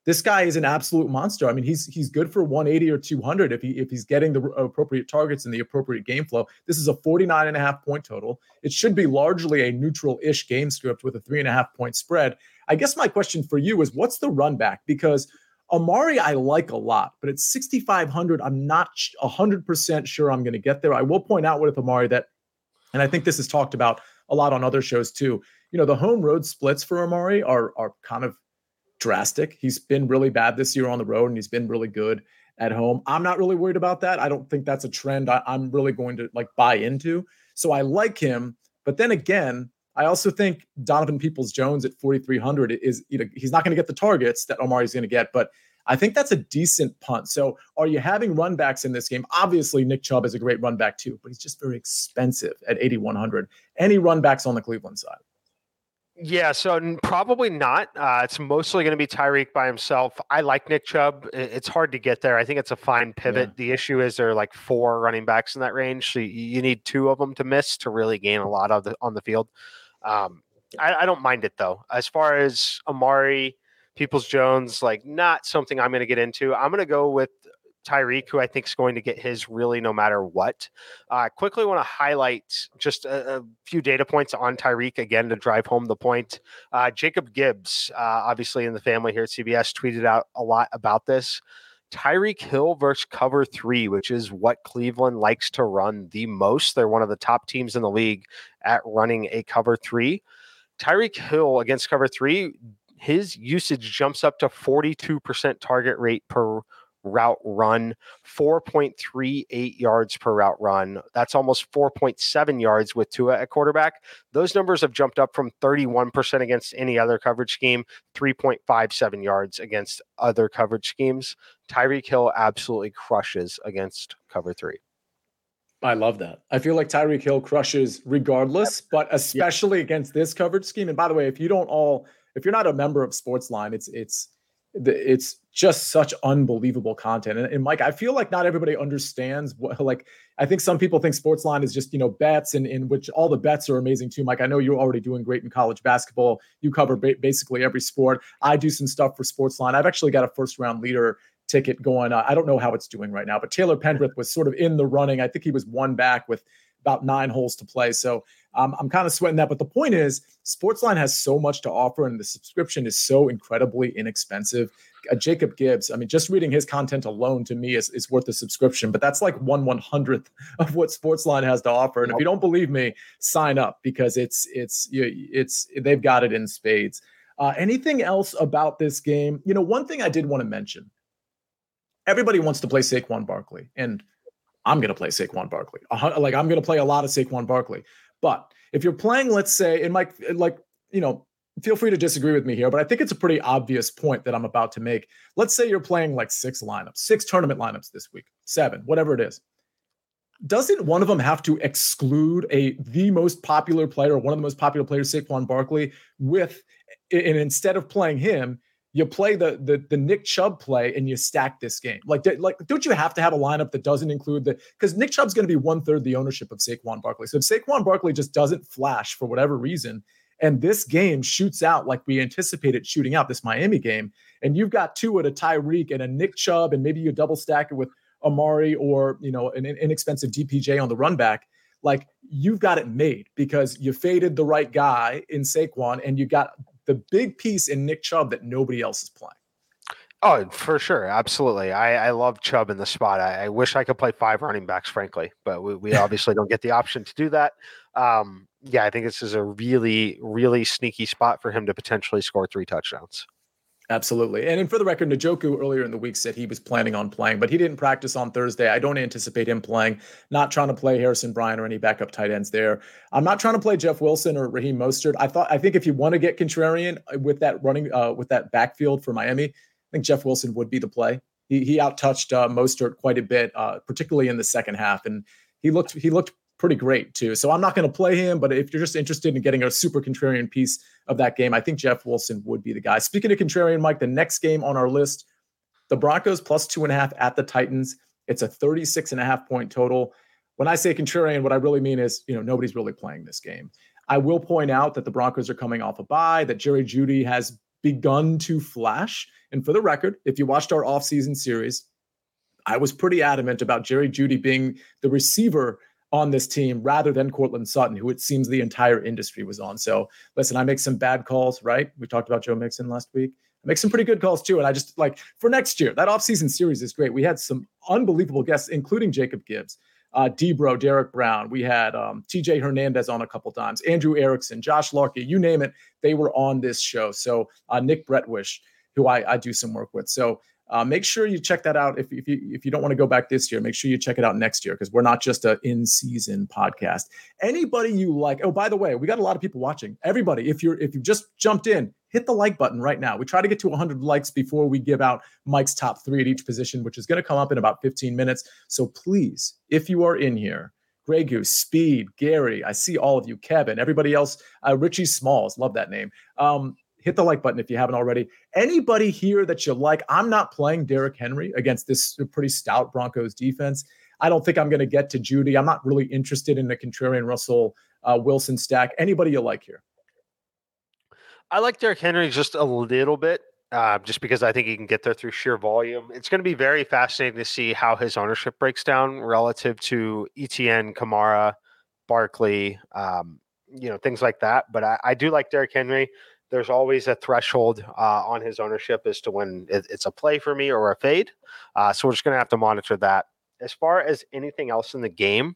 this guy is an absolute monster. I mean, he's he's good for one eighty or two hundred if he if he's getting the appropriate targets and the appropriate game flow. This is a forty-nine and a half point total. It should be largely a neutral-ish game script with a three and a half point spread. I guess my question for you is, what's the run back? Because Amari I like a lot, but at sixty-five hundred, I'm not one hundred percent sure I'm going to get there. I will point out with Amari that, and I think this is talked about a lot on other shows too, you know, the home road splits for Amari are are kind of drastic. He's been really bad this year on the road, and he's been really good at home. I'm not really worried about that. I don't think that's a trend I, I'm really going to like buy into. So I like him. But then again, I also think Donovan Peoples-Jones at forty-three hundred is, you know, he's not going to get the targets that Amari's going to get, but I think that's a decent punt. So are you having run backs in this game? Obviously, Nick Chubb is a great run back too, but he's just very expensive at eighty-one hundred. Any run backs on the Cleveland side? Yeah, so probably not. Uh, it's mostly going to be Tyreek by himself. I like Nick Chubb. It's hard to get there. I think it's a fine pivot. Yeah. The issue is there are like four running backs in that range. So you need two of them to miss to really gain a lot of the, on the field. Um, I, I don't mind it, though. As far as Amari, Peoples-Jones, like not something I'm going to get into. I'm going to go with Tyreek, who I think is going to get his really no matter what. I uh, quickly want to highlight just a, a few data points on Tyreek again to drive home the point. Uh, Jacob Gibbs, uh, obviously in the family here at C B S, tweeted out a lot about this. Tyreek Hill versus cover three, which is what Cleveland likes to run the most. They're one of the top teams in the league at running a cover three. Tyreek Hill against cover three, his usage jumps up to forty-two percent target rate per route run, four point three eight yards per route run. That's almost four point seven yards with Tua at quarterback. Those numbers have jumped up from thirty-one percent against any other coverage scheme, three point five seven yards against other coverage schemes. Tyreek Hill absolutely crushes against cover three. I love that. I feel like Tyreek Hill crushes regardless, but especially yeah. against this coverage scheme. And by the way, if you don't all, if you're not a member of Sportsline, it's, it's, it's just such unbelievable content. And, and Mike, I feel like not everybody understands what, like, I think some people think Sportsline is just, you know, bets and in which all the bets are amazing too. Mike, I know you're already doing great in college basketball. You cover ba- basically every sport. I do some stuff for Sportsline. I've actually got a first round leader ticket going. Uh, I don't know how it's doing right now, but Taylor Pendrith was sort of in the running. I think he was one back with about nine holes to play. So um, I'm kind of sweating that. But the point is, Sportsline has so much to offer, and the subscription is so incredibly inexpensive. Uh, Jacob Gibbs, I mean, just reading his content alone to me is, is worth the subscription, but that's like one one hundredth of what Sportsline has to offer. And if you don't believe me, sign up, because it's it's it's they've got it in spades. Uh, anything else about this game? You know, one thing I did want to mention, everybody wants to play Saquon Barkley, and I'm going to play Saquon Barkley. Like, I'm going to play a lot of Saquon Barkley. But if you're playing, let's say, and Mike, like, you know, feel free to disagree with me here, but I think it's a pretty obvious point that I'm about to make. Let's say you're playing like six lineups, six tournament lineups this week, seven, whatever it is. Doesn't one of them have to exclude a the most popular player, one of the most popular players, Saquon Barkley, with, and instead of playing him, you play the, the the Nick Chubb play and you stack this game. Like, like, don't you have to have a lineup that doesn't include the – because Nick Chubb's going to be one-third the ownership of Saquon Barkley. So if Saquon Barkley just doesn't flash for whatever reason, and this game shoots out like we anticipated shooting out, this Miami game, and you've got two at a Tyreek and a Nick Chubb, and maybe you double stack it with Amari or, you know, an, an inexpensive D P J on the run back, like, you've got it made because you faded the right guy in Saquon and you got – the big piece in Nick Chubb that nobody else is playing. Oh, for sure. Absolutely. I, I love Chubb in the spot. I, I wish I could play five running backs, frankly, but we, we obviously don't get the option to do that. Um, yeah, I think this is a really, really sneaky spot for him to potentially score three touchdowns. Absolutely. And, and for the record, Njoku earlier in the week said he was planning on playing, but he didn't practice on Thursday. I don't anticipate him playing. Not trying to play Harrison Bryant or any backup tight ends there. I'm not trying to play Jeff Wilson or Raheem Mostert. I thought I think if you want to get contrarian with that running uh, with that backfield for Miami, I think Jeff Wilson would be the play. He he outtouched uh, Mostert quite a bit, uh, particularly in the second half, and he looked he looked pretty great too. So I'm not going to play him, but if you're just interested in getting a super contrarian piece of that game, I think Jeff Wilson would be the guy. Speaking of contrarian, Mike, the next game on our list, the Broncos plus two and a half at the Titans. It's a thirty-six and a half point total. When I say contrarian, what I really mean is, you know, nobody's really playing this game. I will point out that the Broncos are coming off a bye, that Jerry Jeudy has begun to flash. And for the record, if you watched our offseason series, I was pretty adamant about Jerry Jeudy being the receiver on this team rather than Cortland Sutton, who it seems the entire industry was on. So listen, I make some bad calls, right? We talked about Joe Mixon last week. I make some pretty good calls too. And I just like for next year, that offseason series is great. We had some unbelievable guests, including Jacob Gibbs, uh, Debro, Derek Brown. We had um, T J Hernandez on a couple times, Andrew Erickson, Josh Larkey, you name it. They were on this show. So uh, Nick Bretwish, who I, I do some work with. So Uh, make sure you check that out. If, if you if you don't want to go back this year, make sure you check it out next year, because we're not just an in-season podcast. Anybody you like. Oh, by the way, we got a lot of people watching. Everybody, if you're if you just jumped in, hit the like button right now. We try to get to one hundred likes before we give out Mike's top three at each position, which is going to come up in about fifteen minutes. So please, if you are in here, Grey Goose, Speed, Gary, I see all of you, Kevin, everybody else, uh, Richie Smalls, love that name. Um, hit the like button if you haven't already. Anybody here that you like? I'm not playing Derrick Henry against this pretty stout Broncos defense. I don't think I'm going to get to Jeudy. I'm not really interested in the contrarian Russell uh, Wilson stack. Anybody you like here? I like Derrick Henry just a little bit, uh, just because I think he can get there through sheer volume. It's going to be very fascinating to see how his ownership breaks down relative to Etienne, Kamara, Barkley, um, you know, things like that. But I, I do like Derrick Henry. There's always a threshold uh, on his ownership as to when it, it's a play for me or a fade. Uh, so we're just going to have to monitor that. As far as anything else in the game,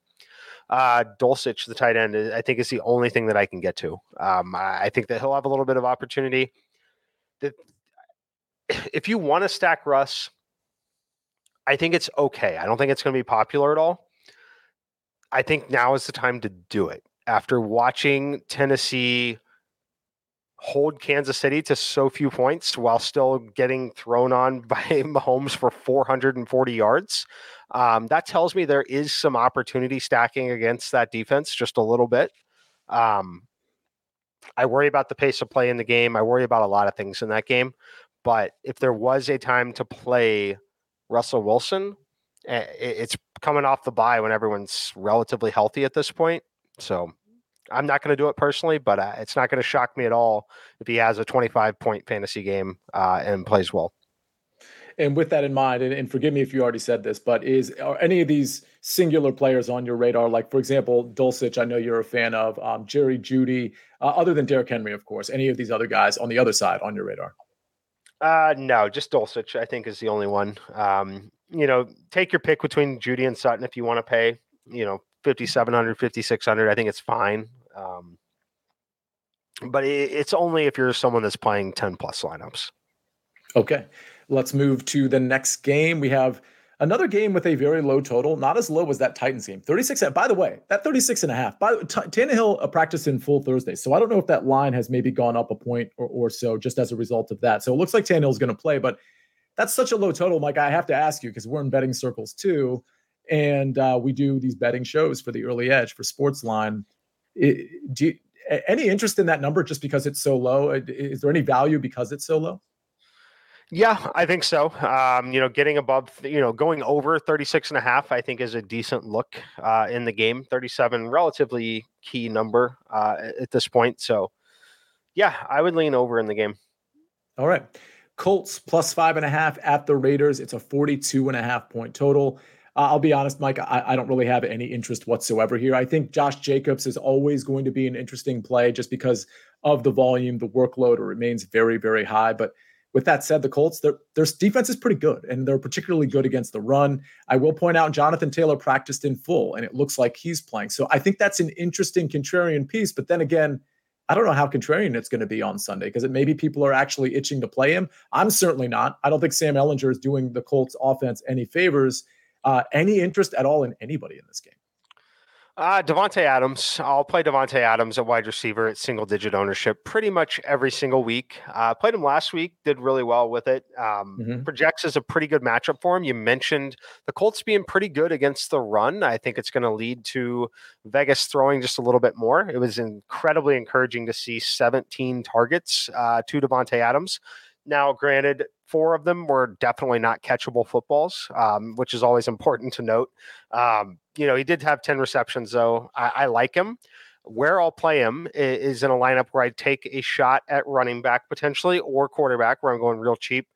uh, Dulcich, the tight end, I think is the only thing that I can get to. Um, I think that he'll have a little bit of opportunity. The, if you want to stack Russ, I think it's okay. I don't think it's going to be popular at all. I think now is the time to do it. After watching Tennessee hold Kansas City to so few points while still getting thrown on by Mahomes for four hundred forty yards. Um, that tells me there is some opportunity stacking against that defense just a little bit. Um, I worry about the pace of play in the game. I worry about a lot of things in that game. But if there was a time to play Russell Wilson, it's coming off the bye when everyone's relatively healthy at this point. So I'm not going to do it personally, but uh, it's not going to shock me at all if he has a twenty-five point fantasy game uh, and plays well. And with that in mind, and, and forgive me if you already said this, but is are any of these singular players on your radar? Like, for example, Dulcich, I know you're a fan of, um, Jerry Jeudy, uh, other than Derrick Henry, of course, any of these other guys on the other side on your radar? Uh, no, just Dulcich, I think, is the only one. Um, you know, take your pick between Jeudy and Sutton if you want to pay, you know, fifty-seven hundred, fifty-six hundred. I think it's fine. Um, but it, it's only if you're someone that's playing ten plus lineups. Okay. Let's move to the next game. We have another game with a very low total, not as low as that Titans game. thirty-six. By the way, that thirty-six and a half, by T- Tannehill uh, practiced in full Thursday. So I don't know if that line has maybe gone up a point or, or so just as a result of that. So it looks like Tannehill's going to play, but that's such a low total. Mike, I have to ask you, because we're in betting circles too. And uh, we do these betting shows for the early edge for Sportsline. It, do you, any interest in that number just because it's so low? Is there any value because it's so low? Yeah, I think so. Um, you know, getting above, you know, going over thirty-six and a half, I think is a decent look uh, in the game. thirty-seven, relatively key number uh, at this point. So yeah, I would lean over in the game. All right. Colts plus five and a half at the Raiders. It's a forty-two and a half point total. Uh, I'll be honest, Mike, I, I don't really have any interest whatsoever here. I think Josh Jacobs is always going to be an interesting play just because of the volume, the workload remains very, very high. But with that said, the Colts, their, their defense is pretty good, and they're particularly good against the run. I will point out Jonathan Taylor practiced in full, and it looks like he's playing. So I think that's an interesting contrarian piece. But then again, I don't know how contrarian it's going to be on Sunday because maybe people are actually itching to play him. I'm certainly not. I don't think Sam Ehlinger is doing the Colts offense any favors. Uh, any interest at all in anybody in this game? Uh, Devontae Adams. I'll play Devontae Adams at wide receiver at single-digit ownership pretty much every single week. Uh, played him last week, did really well with it. Um, mm-hmm. Projects as a pretty good matchup for him. You mentioned the Colts being pretty good against the run. I think it's going to lead to Vegas throwing just a little bit more. It was incredibly encouraging to see seventeen targets uh, to Devontae Adams. Now, granted, four of them were definitely not catchable footballs, um, which is always important to note. Um, you know, he did have ten receptions, though. I, I like him. Where I'll play him is in a lineup where I take a shot at running back potentially or quarterback where I'm going real cheap.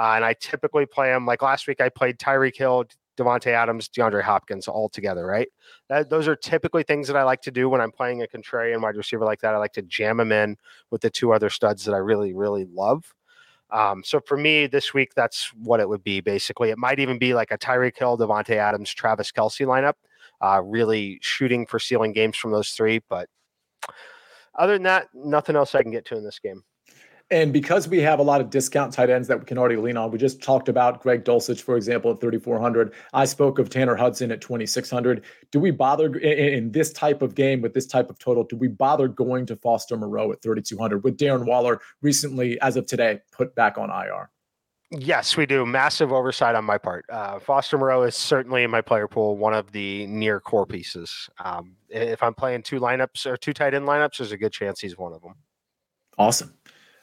Uh, and I typically play him. Like last week, I played Tyreek Hill, Devontae Adams, DeAndre Hopkins all together, right? That, those are typically things that I like to do when I'm playing a contrarian wide receiver like that. I like to jam him in with the two other studs that I really, really love. Um, so for me this week, that's what it would be. Basically, it might even be like a Tyreek Hill, Devontae Adams, Travis Kelce lineup, uh, really shooting for ceiling games from those three. But other than that, nothing else I can get to in this game. And because we have a lot of discount tight ends that we can already lean on, we just talked about Greg Dulcich, for example, at thirty-four hundred. I spoke of Tanner Hudson at twenty-six hundred. Do we bother in, in this type of game with this type of total? Do we bother going to Foster Moreau at thirty-two hundred with Darren Waller recently, as of today, put back on I R? Yes, we do. Massive oversight on my part. Uh, Foster Moreau is certainly in my player pool, one of the near core pieces. Um, if I'm playing two lineups or two tight end lineups, there's a good chance he's one of them. Awesome.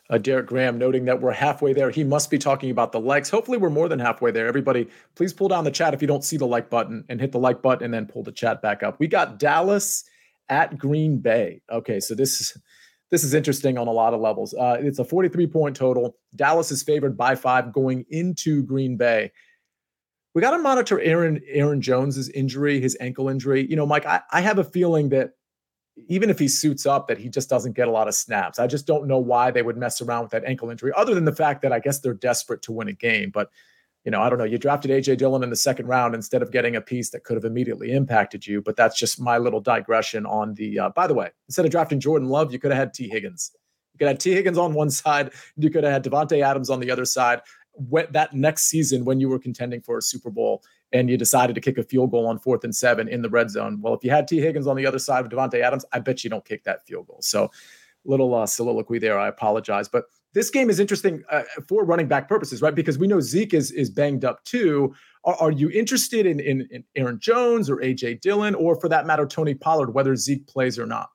Uh, Derek Graham noting that we're halfway there. He must be talking about the likes. Hopefully we're more than halfway there. Everybody, please pull down the chat if you don't see the like button, and hit the like button and then pull the chat back up. We got Dallas at Green Bay. Okay, so this is... This is interesting on a lot of levels. Uh, it's a forty-three point total. Dallas is favored by five going into Green Bay. We got to monitor Aaron Aaron Jones's injury, his ankle injury. You know, Mike, I, I have a feeling that even if he suits up, that he just doesn't get a lot of snaps. I just don't know why they would mess around with that ankle injury, other than the fact that I guess they're desperate to win a game. But, you know, I don't know. You drafted A J Dillon in the second round instead of getting a piece that could have immediately impacted you. But that's just my little digression on the, uh, by the way, instead of drafting Jordan Love, you could have had T Higgins. You could have had T Higgins on one side. You could have had Devontae Adams on the other side. When, that next season when you were contending for a Super Bowl and you decided to kick a field goal on fourth and seven in the red zone. Well, if you had T Higgins on the other side of Devontae Adams, I bet you don't kick that field goal. So little uh, soliloquy there. I apologize, but this game is interesting uh, for running back purposes, right? Because we know Zeke is is banged up too. Are, are you interested in, in in Aaron Jones or A J Dillon, or for that matter, Tony Pollard, whether Zeke plays or not?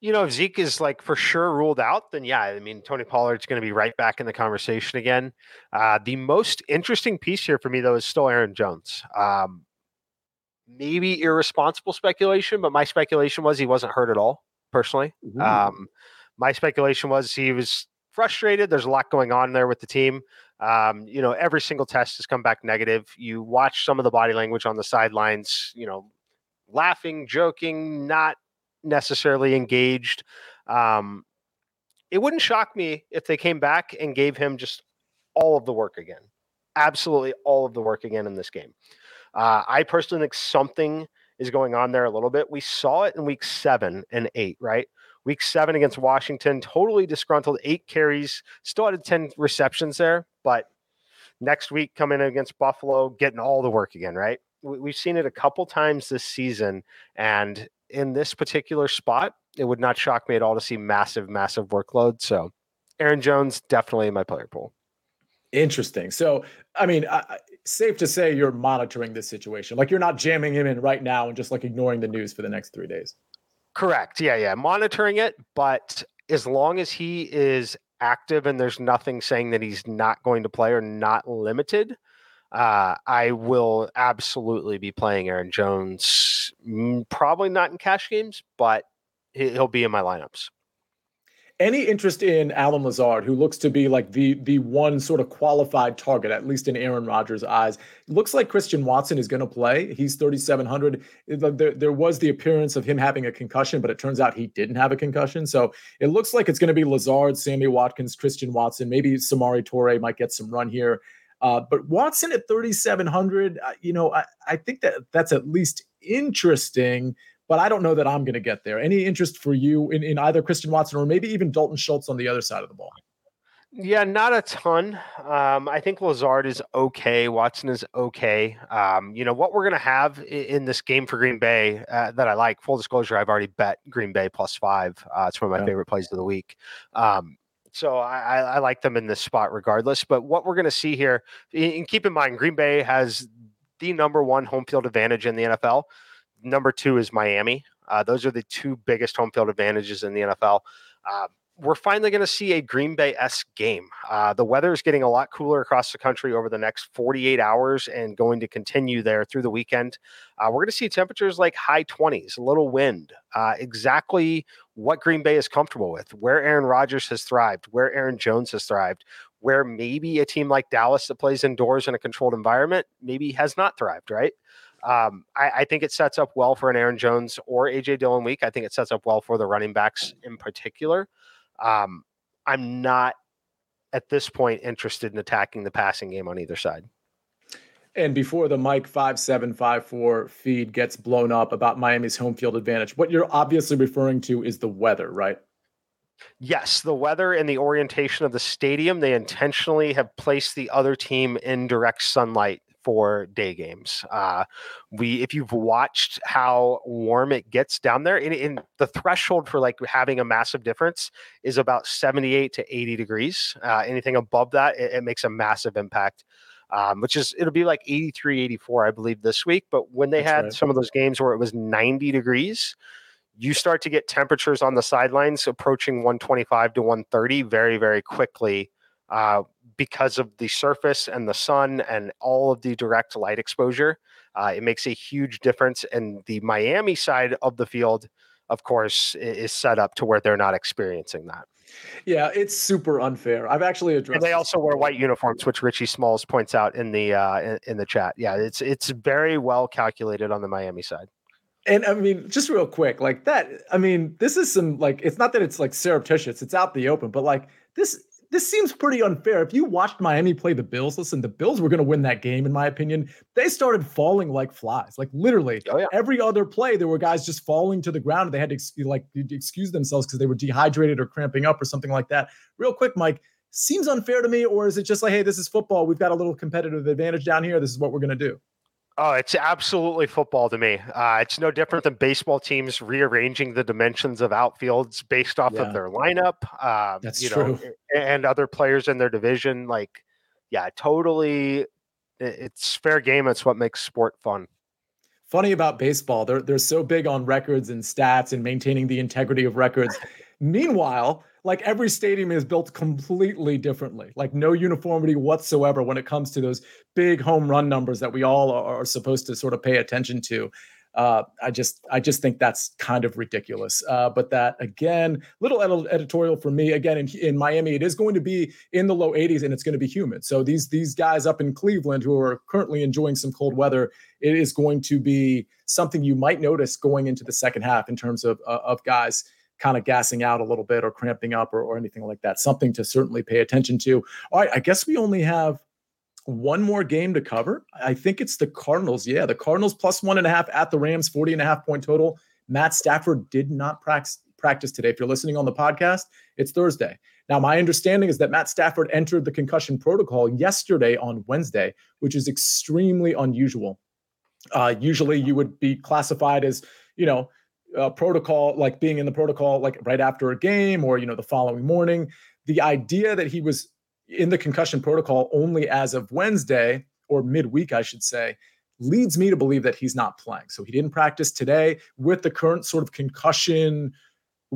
You know, if Zeke is like for sure ruled out, then yeah, I mean, Tony Pollard's going to be right back in the conversation again. Uh, the most interesting piece here for me, though, is still Aaron Jones. Um, maybe irresponsible speculation, but my speculation was he wasn't hurt at all, personally. Mm-hmm. Um, my speculation was he was frustrated. There's a lot going on there with the team. Um, you know, every single test has come back negative. You watch some of the body language on the sidelines, you know, laughing, joking, not necessarily engaged. Um, it wouldn't shock me if they came back and gave him just all of the work again. Absolutely all of the work again in this game. Uh, I personally think something is going on there a little bit. We saw it in week seven and eight, right? Week seven against Washington, totally disgruntled, eight carries, still had ten receptions there. But next week, coming in against Buffalo, getting all the work again, right? We've seen it a couple times this season. And in this particular spot, it would not shock me at all to see massive, massive workload. So Aaron Jones, definitely in my player pool. Interesting. So, I mean, I, safe to say you're monitoring this situation. Like you're not jamming him in right now and just like ignoring the news for the next three days. Correct. Yeah, yeah. Monitoring it. But as long as he is active and there's nothing saying that he's not going to play or not limited, uh, I will absolutely be playing Aaron Jones. Probably not in cash games, but he'll be in my lineups. Any interest in Alan Lazard, who looks to be like the the one sort of qualified target, at least in Aaron Rodgers' eyes? It looks like Christian Watson is going to play. He's thirty-seven hundred. There, there was the appearance of him having a concussion, but it turns out he didn't have a concussion. So it looks like it's going to be Lazard, Sammy Watkins, Christian Watson. Maybe Samori Toure might get some run here. Uh, but Watson at thirty-seven hundred, you know, I, I think that that's at least interesting. But I don't know that I'm going to get there. Any interest for you in, in either Christian Watson or maybe even Dalton Schultz on the other side of the ball? Yeah, not a ton. Um, I think Lazard is okay. Watson is okay. Um, you know, what we're going to have in this game for Green Bay uh, that I like, full disclosure, I've already bet Green Bay plus five. Uh, it's one of my yeah. favorite plays of the week. Um, so I, I like them in this spot regardless. But what we're going to see here, and keep in mind, Green Bay has the number one home field advantage in the N F L. Number two is Miami. Uh, those are the two biggest home field advantages in the N F L. Uh, we're finally going to see a Green Bay-esque game. Uh, the weather is getting a lot cooler across the country over the next forty-eight hours and going to continue there through the weekend. Uh, we're going to see temperatures like high twenties, a little wind, uh, exactly what Green Bay is comfortable with, where Aaron Rodgers has thrived, where Aaron Jones has thrived, where maybe a team like Dallas that plays indoors in a controlled environment maybe has not thrived, right? Um, I, I think it sets up well for an Aaron Jones or A J Dillon week. I think it sets up well for the running backs in particular. Um, I'm not at this point interested in attacking the passing game on either side. And before the Mike five seven five four feed gets blown up about Miami's home field advantage, what you're obviously referring to is the weather, right? Yes, the weather and the orientation of the stadium. They intentionally have placed the other team in direct sunlight for day games. Uh, we, if you've watched how warm it gets down there, in, in the threshold for like having a massive difference is about seventy-eight to eighty degrees. Uh, anything above that, it, it makes a massive impact. Um, which is, it'll be like eighty-three, eighty-four, I believe, this week. But when they That's had right. some of those games where it was ninety degrees, you start to get temperatures on the sidelines approaching one twenty-five to one thirty very, very quickly uh, because of the surface and the sun and all of the direct light exposure. Uh, it makes a huge difference. And the Miami side of the field, of course, is set up to where they're not experiencing that. Yeah, it's super unfair. I've actually addressed. And they also wear white uniforms, which Richie Smalls points out in the uh, in, in the chat. Yeah, it's it's very well calculated on the Miami side. And I mean, just real quick, like that. I mean, this is some like it's not that it's like surreptitious; it's out the open. But like this, this seems pretty unfair. If you watched Miami play the Bills, listen, the Bills were going to win that game, in my opinion. They started falling like flies, like literally oh, yeah. every other play. There were guys just falling to the ground. They had to ex- like excuse themselves because they were dehydrated or cramping up or something like that. Real quick, Mike, seems unfair to me, or is it just like, hey, this is football? We've got a little competitive advantage down here. This is what we're going to do. Oh, it's absolutely football to me. Uh, it's no different than baseball teams rearranging the dimensions of outfields based off yeah. of their lineup. Um, That's you know, true. And other players in their division. Like, yeah, totally. It's fair game. It's what makes sport fun. Funny about baseball. They're, they're so big on records and stats and maintaining the integrity of records. Meanwhile, like every stadium is built completely differently, like no uniformity whatsoever when it comes to those big home run numbers that we all are supposed to sort of pay attention to. Uh, I just I just think that's kind of ridiculous. Uh, but that, again, little ed- editorial for me. Again, in, in Miami, it is going to be in the low eighties and it's going to be humid. So these these guys up in Cleveland who are currently enjoying some cold weather, it is going to be something you might notice going into the second half in terms of uh, of guys kind of gassing out a little bit or cramping up or, or anything like that. Something to certainly pay attention to. All right, I guess we only have one more game to cover. I think it's the Cardinals. Yeah, the Cardinals plus one and a half at the Rams, forty and a half point total. Matt Stafford did not practice practice today. If you're listening on the podcast, it's Thursday. Now, my understanding is that Matt Stafford entered the concussion protocol yesterday on Wednesday, which is extremely unusual. Uh, usually you would be classified as, you know, Uh, protocol, like being in the protocol, like right after a game or, you know, the following morning. The idea that he was in the concussion protocol only as of Wednesday or midweek, I should say, leads me to believe that he's not playing. So he didn't practice today with the current sort of concussion,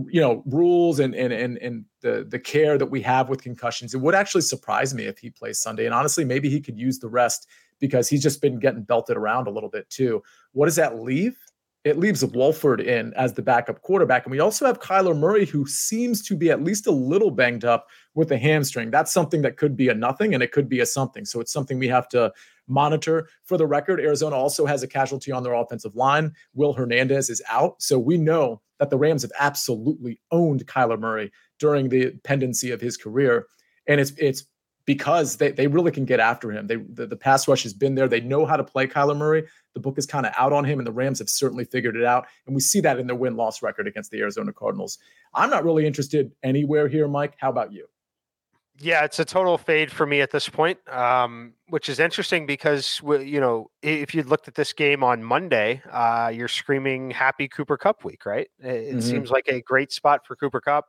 you know, rules and, and, and, and the, the care that we have with concussions. It would actually surprise me if he plays Sunday. And honestly, maybe he could use the rest because he's just been getting belted around a little bit too. What does that leave? It leaves Wolford in as the backup quarterback. And we also have Kyler Murray, who seems to be at least a little banged up with a hamstring. That's something that could be a nothing and it could be a something. So it's something we have to monitor. For the record, Arizona also has a casualty on their offensive line. Will Hernandez is out. So we know that the Rams have absolutely owned Kyler Murray during the pendency of his career. And it's it's because they, they really can get after him. They the, the pass rush has been there. They know how to play Kyler Murray. The book is kind of out on him, and the Rams have certainly figured it out. And we see that in their win-loss record against the Arizona Cardinals. I'm not really interested anywhere here, Mike. How about you? Yeah, it's a total fade for me at this point, um, which is interesting because, you know, if you looked at this game on Monday, uh, you're screaming happy Cooper Kupp week, right? It, mm-hmm. it seems like a great spot for Cooper Kupp.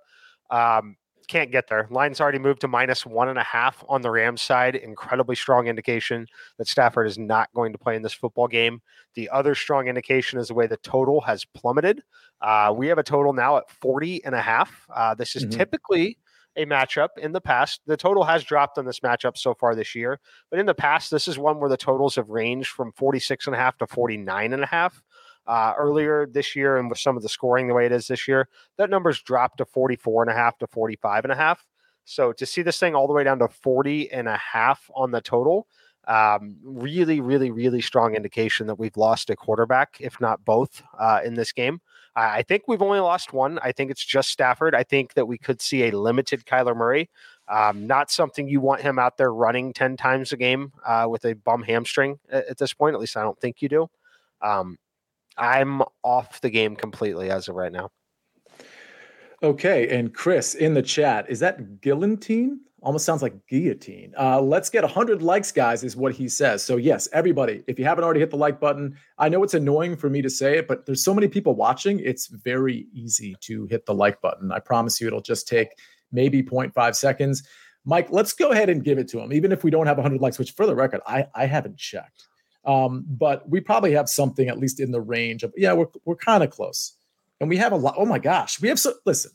Um, Can't get there. Line's already moved to minus one and a half on the Rams side. Incredibly strong indication that Stafford is not going to play in this football game. The other strong indication is the way the total has plummeted. Uh, we have a total now at forty and a half. Uh, this is mm-hmm. typically a matchup in the past. The total has dropped on this matchup so far this year, but in the past, this is one where the totals have ranged from forty-six and a half to forty-nine and a half. Uh, earlier this year, and with some of the scoring the way it is this year, that number's dropped to forty-four and a half to forty-five and a half. So to see this thing all the way down to forty and a half on the total, um, really, really, really strong indication that we've lost a quarterback, if not both, uh, in this game. I, I think we've only lost one. I think it's just Stafford. I think that we could see a limited Kyler Murray. Um, not something you want him out there running ten times a game uh, with a bum hamstring at, at this point. At least I don't think you do. Um, I'm off the game completely as of right now. Okay. And Chris in the chat, is that Guillotine Almost sounds like guillotine. Uh, let's get one hundred likes, guys, is what he says. So, yes, everybody, if you haven't already hit the like button, I know it's annoying for me to say it, but there's so many people watching, it's very easy to hit the like button. I promise you it'll just take maybe zero point five seconds. Mike, let's go ahead and give it to him, even if we don't have one hundred likes, which, for the record, I, I haven't checked. Um, but we probably have something at least in the range of, yeah, we're we're kind of close. And we have a lot. Oh, my gosh. We have so listen.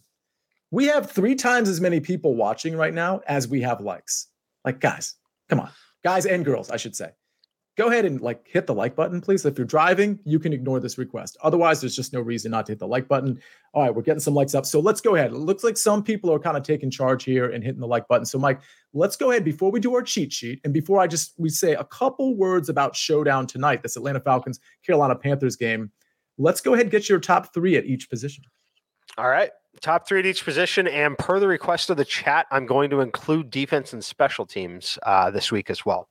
We have three times as many people watching right now as we have likes. Like, guys, come on. Guys and girls, I should say. Go ahead and, like, hit the like button, please. If you're driving, you can ignore this request. Otherwise, there's just no reason not to hit the like button. All right, we're getting some likes up. So let's go ahead. It looks like some people are kind of taking charge here and hitting the like button. So, Mike, let's go ahead before we do our cheat sheet and before I just we say a couple words about showdown tonight, this Atlanta Falcons, Carolina Panthers game, let's go ahead and get your top three at each position. All right. Top three at each position, and per the request of the chat, I'm going to include defense and special teams uh, this week as well.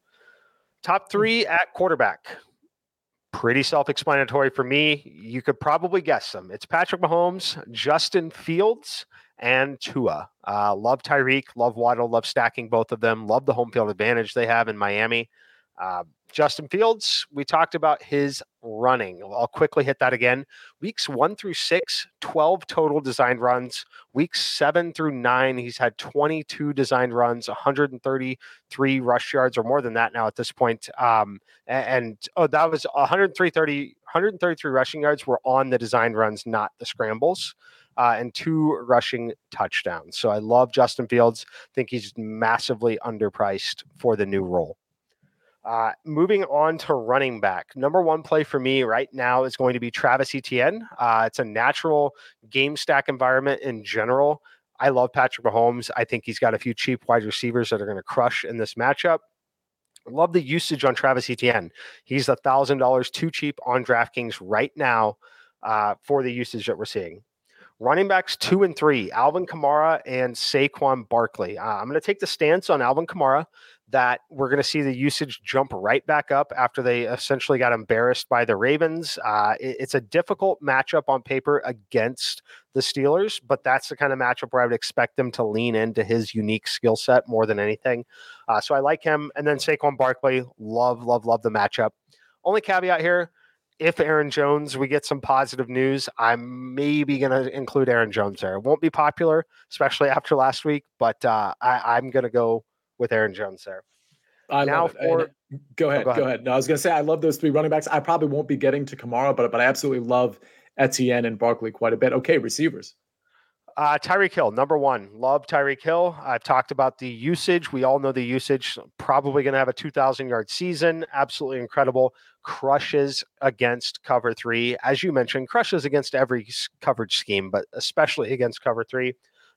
Top three at quarterback. Pretty self-explanatory for me. You could probably guess them. It's Patrick Mahomes, Justin Fields, and Tua. Uh, love Tyreek, love Waddle, love stacking both of them, love the home field advantage they have in Miami. Uh, Justin Fields, we talked about his running. I'll quickly hit that again. Weeks one through six, twelve total designed runs. Weeks seven through nine, he's had twenty-two designed runs, one hundred thirty-three rush yards or more than that now at this point. Um, and, and oh, that was one hundred thirty-three rushing yards were on the designed runs, not the scrambles. Uh, and two rushing touchdowns. So I love Justin Fields. I think he's massively underpriced for the new role. Uh, moving on to running back. Number one play for me right now is going to be Travis Etienne. Uh, it's a natural game stack environment in general. I love Patrick Mahomes. I think he's got a few cheap wide receivers that are going to crush in this matchup. Love the usage on Travis Etienne. He's one thousand dollars too cheap on DraftKings right now uh, for the usage that we're seeing. Running backs two and three, Alvin Kamara and Saquon Barkley. Uh, I'm going to take the stance on Alvin Kamara that we're going to see the usage jump right back up after they essentially got embarrassed by the Ravens. Uh, it, it's a difficult matchup on paper against the Steelers, but that's the kind of matchup where I would expect them to lean into his unique skill set more than anything. Uh, so I like him. And then Saquon Barkley, love, love, love the matchup. Only caveat here, if Aaron Jones, we get some positive news, I'm maybe going to include Aaron Jones there. It won't be popular, especially after last week, but uh, I, I'm going to go with Aaron Jones there. I now love it. For, go ahead, oh, go, go ahead. ahead. No, I was going to say, I love those three running backs. I probably won't be getting to Kamara, but, but I absolutely love Etienne and Barkley quite a bit. Okay, receivers. Uh, Tyreek Hill, number one. Love Tyreek Hill. I've talked about the usage. We all know the usage. Probably going to have a two thousand yard season. Absolutely incredible. Crushes against cover three. As you mentioned, crushes against every coverage scheme, but especially against cover three.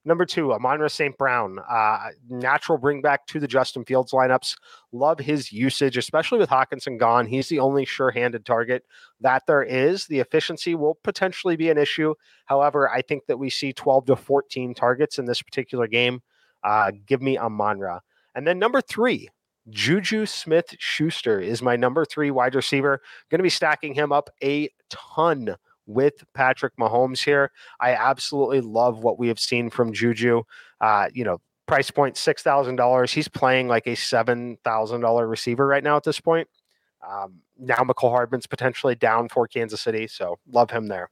Number two, Amon-Ra Saint Brown. Uh, natural bring back to the Justin Fields lineups. Love his usage, especially with Hawkinson gone. He's the only sure-handed target that there is. The efficiency will potentially be an issue. However, I think that we see twelve to fourteen targets in this particular game. Uh, give me Amon-Ra. And then number three, Juju Smith-Schuster is my number three wide receiver. Going to be stacking him up a ton with Patrick Mahomes here. I absolutely love what we have seen from Juju. Uh, you know, price point six thousand dollars. He's playing like a seven thousand dollars receiver right now at this point. Um, now Mecole Hardman's potentially down for Kansas City, so love him there.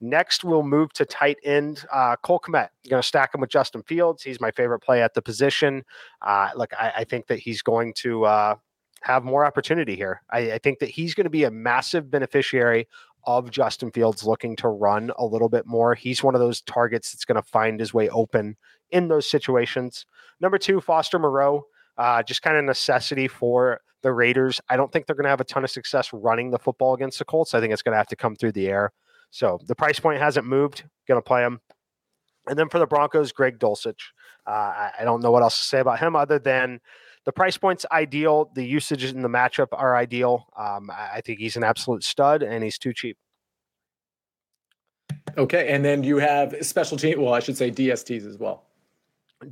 Next, we'll move to tight end uh, Cole Kmet. Going to stack him with Justin Fields. He's my favorite play at the position. Uh, look, I, I think that he's going to uh, have more opportunity here. I, I think that he's going to be a massive beneficiary of Justin Fields looking to run a little bit more. He's one of those targets that's going to find his way open in those situations. Number two, Foster Moreau, uh, just kind of necessity for the Raiders. I don't think they're going to have a ton of success running the football against the Colts. I think it's going to have to come through the air. So the price point hasn't moved. Going to play him. And then for the Broncos, Greg Dulcich. Uh, I don't know what else to say about him other than the price point's ideal. The usages in the matchup are ideal. Um, I think he's an absolute stud, and he's too cheap. Okay, and then you have special team. Well, I should say D S Ts as well.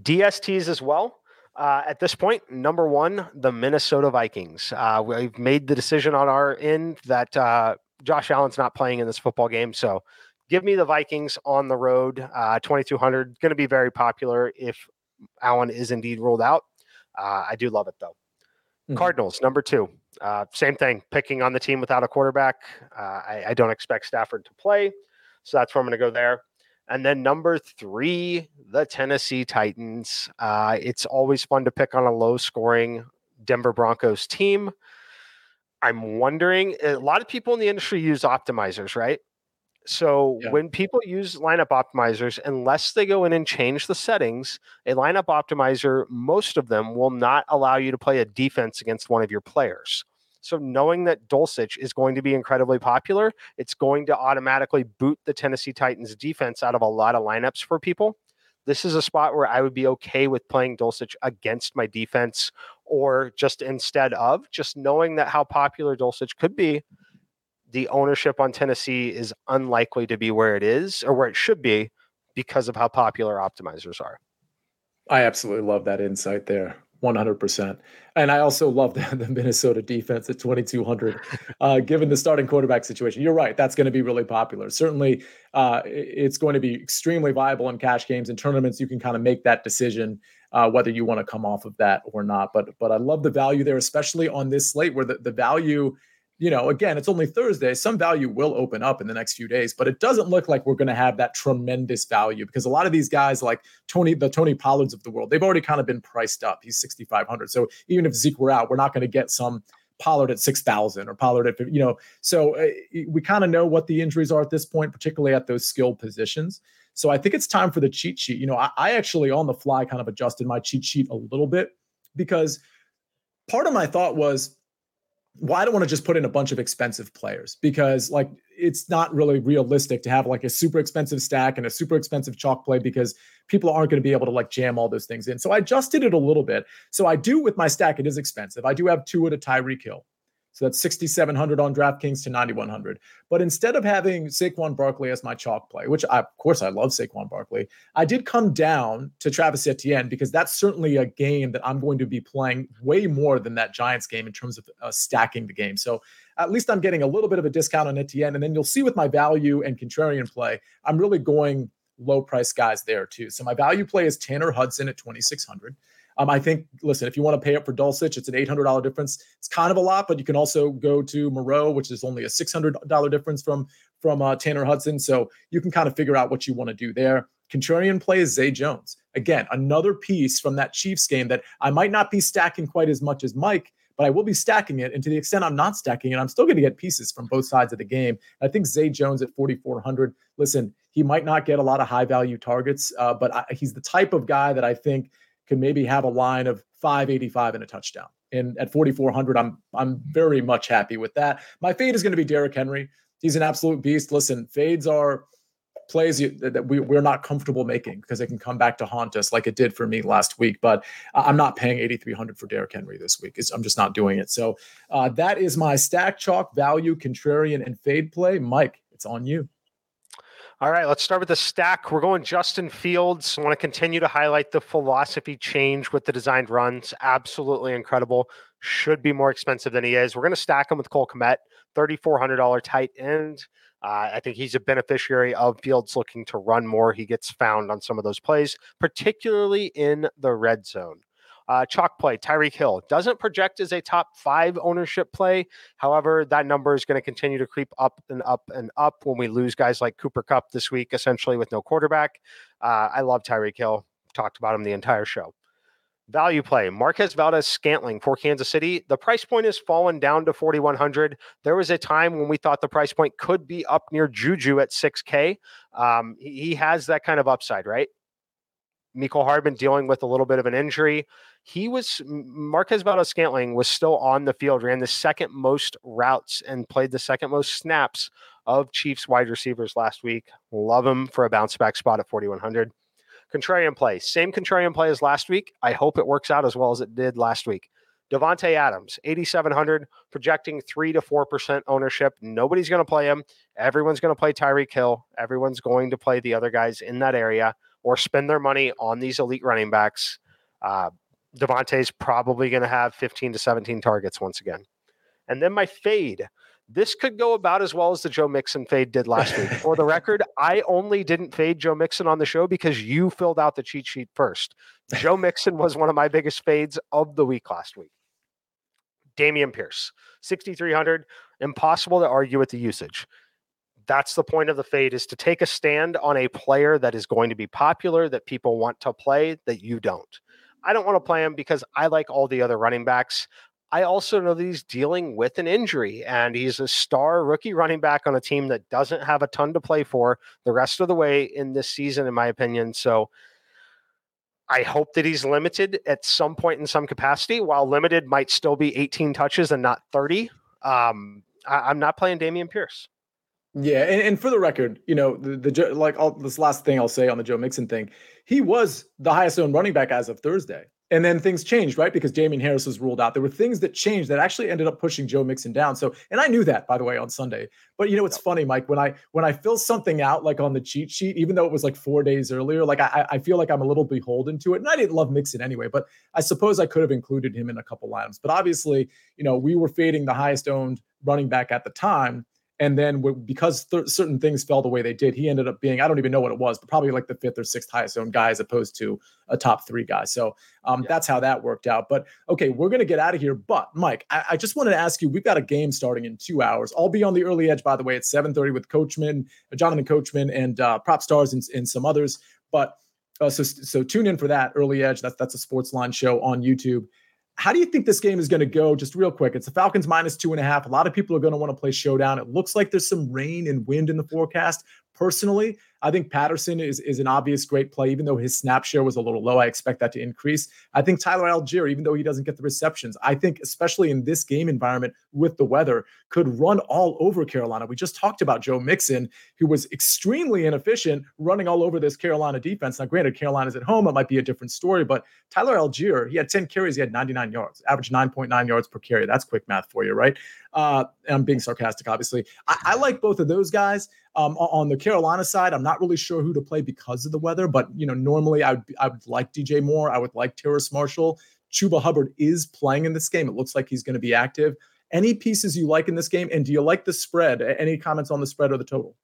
D S Ts as well. Uh, at this point, number one, the Minnesota Vikings. Uh, we've made the decision on our end that uh, Josh Allen's not playing in this football game, so give me the Vikings on the road. Uh, twenty-two hundred, going to be very popular if Allen is indeed ruled out. Uh, I do love it, though. Mm-hmm. Cardinals, number two. Uh, same thing, picking on the team without a quarterback. Uh, I, I don't expect Stafford to play, so that's where I'm going to go there. And then number three, the Tennessee Titans. Uh, it's always fun to pick on a low-scoring Denver Broncos team. I'm wondering, a lot of people in the industry use optimizers, right? So yeah. when people use lineup optimizers, unless they go in and change the settings, a lineup optimizer, most of them will not allow you to play a defense against one of your players. So knowing that Dulcich is going to be incredibly popular, it's going to automatically boot the Tennessee Titans defense out of a lot of lineups for people. This is a spot where I would be okay with playing Dulcich against my defense or just instead of, just knowing that how popular Dulcich could be. The ownership on Tennessee is unlikely to be where it is or where it should be because of how popular optimizers are. I absolutely love that insight there. one hundred percent. And I also love the, the Minnesota defense at twenty-two hundred, uh, given the starting quarterback situation. You're right. That's going to be really popular. Certainly, uh, it's going to be extremely viable in cash games and tournaments. You can kind of make that decision uh, whether you want to come off of that or not. But but I love the value there, especially on this slate where the, the value, you know, again, it's only Thursday. Some value will open up in the next few days, but it doesn't look like we're going to have that tremendous value because a lot of these guys like Tony, the Tony Pollards of the world, they've already kind of been priced up. He's sixty-five hundred. So even if Zeke were out, we're not going to get some Pollard at six thousand or Pollard at, you know, so uh, we kind of know what the injuries are at this point, particularly at those skill positions. So I think it's time for the cheat sheet. You know, I, I actually on the fly kind of adjusted my cheat sheet a little bit because part of my thought was, well, I don't want to just put in a bunch of expensive players because like it's not really realistic to have like a super expensive stack and a super expensive chalk play because people aren't going to be able to like jam all those things in. So I adjusted it a little bit. So I do with my stack, it is expensive. I do have Tua to Tyreek Hill. So that's sixty-seven hundred on DraftKings to ninety-one hundred. But instead of having Saquon Barkley as my chalk play, which I, of course I love Saquon Barkley, I did come down to Travis Etienne because that's certainly a game that I'm going to be playing way more than that Giants game in terms of uh, stacking the game. So at least I'm getting a little bit of a discount on Etienne. And then you'll see with my value and contrarian play, I'm really going low price guys there too. So my value play is Tanner Hudson at twenty-six hundred. Um, I think, listen, if you want to pay up for Dulcich, it's an eight hundred dollars difference. It's kind of a lot, but you can also go to Moreau, which is only a six hundred dollars difference from, from uh, Tanner Hudson. So you can kind of figure out what you want to do there. Contrarian play is Zay Jones. Again, another piece from that Chiefs game that I might not be stacking quite as much as Mike, but I will be stacking it. And to the extent I'm not stacking it, I'm still going to get pieces from both sides of the game. I think Zay Jones at forty-four hundred. Listen, he might not get a lot of high-value targets, uh, but I, he's the type of guy that I think can maybe have a line of five eighty-five and a touchdown. And at forty-four hundred, I'm I'm very much happy with that. My fade is going to be Derrick Henry. He's an absolute beast. Listen, fades are plays that we, we're not comfortable making because they can come back to haunt us like it did for me last week. But I'm not paying eighty-three hundred for Derrick Henry this week. It's, I'm just not doing it. So uh, that is my stack, chalk, value, contrarian, and fade play. Mike, it's on you. All right, let's start with the stack. We're going Justin Fields. I want to continue to highlight the philosophy change with the designed runs. Absolutely incredible. Should be more expensive than he is. We're going to stack him with Cole Kmet, thirty-four hundred dollars tight end. Uh, I think he's a beneficiary of Fields looking to run more. He gets found on some of those plays, particularly in the red zone. Uh, chalk play, Tyreek Hill doesn't project as a top five ownership play. However, that number is going to continue to creep up and up and up when we lose guys like Cooper Kupp this week, essentially with no quarterback. Uh, I love Tyreek Hill. Talked about him the entire show. Value play, Marquez Valdes-Scantling for Kansas City. The price point has fallen down to forty-one hundred. There was a time when we thought the price point could be up near Juju at six K. Um, he has that kind of upside, right? Mecole Hardman dealing with a little bit of an injury. He was, Marquez Valdes-Scantling was still on the field, ran the second most routes and played the second most snaps of Chiefs wide receivers last week. Love him for a bounce back spot at forty-one hundred. Contrarian play, same contrarian play as last week. I hope it works out as well as it did last week. Devontae Adams, eighty-seven hundred, projecting three to four percent ownership. Nobody's going to play him. Everyone's going to play Tyreek Hill. Everyone's going to play the other guys in that area or spend their money on these elite running backs. Uh, Devontae's probably going to have fifteen to seventeen targets once again. And then my fade, This could go about as well as the Joe Mixon fade did last week. For the record, I only didn't fade Joe Mixon on the show because you filled out the cheat sheet first. Joe Mixon was one of my biggest fades of the week last week. Dameon Pierce, sixty-three hundred, impossible to argue with the usage. That's the point of the fade, is to take a stand on a player that is going to be popular, that people want to play, that you don't. I don't want to play him because I like all the other running backs. I also know that he's dealing with an injury, and he's a star rookie running back on a team that doesn't have a ton to play for the rest of the way in this season, in my opinion. So I hope that he's limited at some point in some capacity. While limited might still be eighteen touches and not thirty. Um, I, I'm not playing Dameon Pierce. Yeah. And, and for the record, you know, the, the like all this last thing I'll say on the Joe Mixon thing, he was the highest owned running back as of Thursday. And then things changed, right? Because Dameon Harris was ruled out. There were things that changed that actually ended up pushing Joe Mixon down. So, and I knew that, by the way, on Sunday. But you know, it's yeah. funny, Mike, when I when I fill something out like on the cheat sheet, even though it was like four days earlier, like I, I feel like I'm a little beholden to it. And I didn't love Mixon anyway, but I suppose I could have included him in a couple lineups. But obviously, you know, we were fading the highest owned running back at the time. And then because th- certain things fell the way they did, he ended up being, I don't even know what it was, but probably like the fifth or sixth highest owned guy as opposed to a top three guy. So um, yeah. that's how that worked out. But okay, we're going to get out of here. But Mike, I-, I just wanted to ask you, we've got a game starting in two hours. I'll be on the early edge, by the way, at seven thirty with Coachman, uh, Jonathan Coachman and uh, Prop Stars and, and some others. But uh, so, so tune in for that early edge. That's, that's a sports line show on YouTube. How do you think this game is going to go? Just real quick. It's the Falcons minus two and a half. A lot of people are going to want to play showdown. It looks like there's some rain and wind in the forecast. Personally, I think Patterson is, is an obvious great play, even though his snap share was a little low. I expect that to increase. I think Tyler Algier, even though he doesn't get the receptions, I think especially in this game environment with the weather, could run all over Carolina. We just talked about Joe Mixon, who was extremely inefficient running all over this Carolina defense. Now, granted, Carolina's at home. It might be a different story, but Tyler Algier, he had ten carries. He had ninety-nine yards, average nine point nine yards per carry. That's quick math for you, right? Uh, and I'm being sarcastic, obviously. I, I like both of those guys. Um, on the Carolina side, I'm not really sure who to play because of the weather, but you know, normally I would, I would like D J Moore. I would like Terrace Marshall. Chuba Hubbard is playing in this game. It looks like he's going to be active. Any pieces you like in this game? And do you like the spread? Any comments on the spread or the total?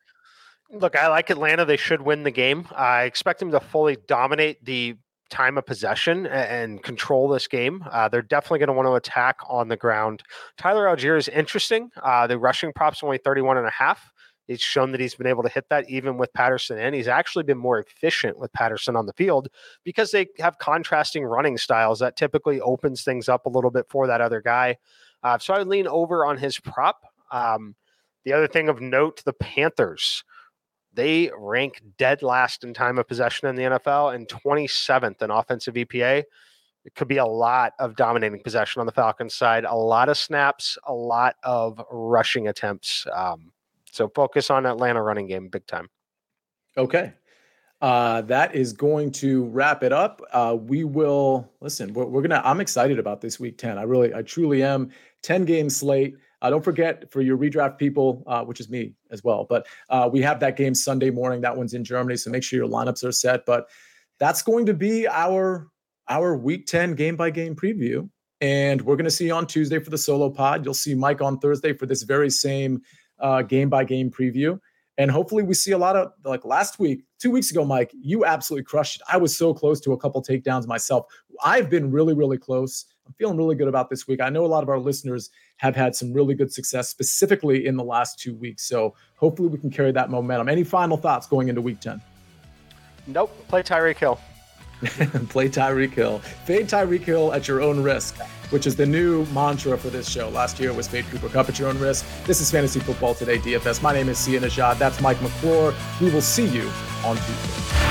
Look, I like Atlanta. They should win the game. I expect them to fully dominate the time of possession and control this game. Uh, they're definitely going to want to attack on the ground. Tyler Algier is interesting. Uh, the rushing prop's only thirty-one and a half. It's shown that he's been able to hit that even with Patterson, and he's actually been more efficient with Patterson on the field because they have contrasting running styles. That typically opens things up a little bit for that other guy. Uh, so I would lean over on his prop. Um, the other thing of note, the Panthers, they rank dead last in time of possession in the N F L and twenty-seventh in offensive E P A. It could be a lot of dominating possession on the Falcons side, a lot of snaps, a lot of rushing attempts. Um, So focus on Atlanta running game big time. Okay. Uh, that is going to wrap it up. Uh, we will listen. We're, we're going to, I'm excited about this week ten. I really, I truly am. ten game slate. Uh, don't forget for your redraft people, uh, which is me as well, but uh, we have that game Sunday morning. That one's in Germany. So make sure your lineups are set, but that's going to be our, our week ten game by game preview. And we're going to see you on Tuesday for the solo pod. You'll see Mike on Thursday for this very same Uh, game by game preview. And hopefully we see a lot of, like last week, two weeks ago, Mike, you absolutely crushed it. I was so close to a couple takedowns myself. I've been really, really close. I'm feeling really good about this week. I know a lot of our listeners have had some really good success specifically in the last two weeks. So hopefully we can carry that momentum. Any final thoughts going into week ten? Nope. Play Tyreek Hill. Play Tyreek Hill. Fade Tyreek Hill at your own risk, which is the new mantra for this show. Last year was fade Cooper Kupp at your own risk. This is Fantasy Football Today D F S. My name is Sian Najad. That's Mike McClure. We will see you on Tuesday.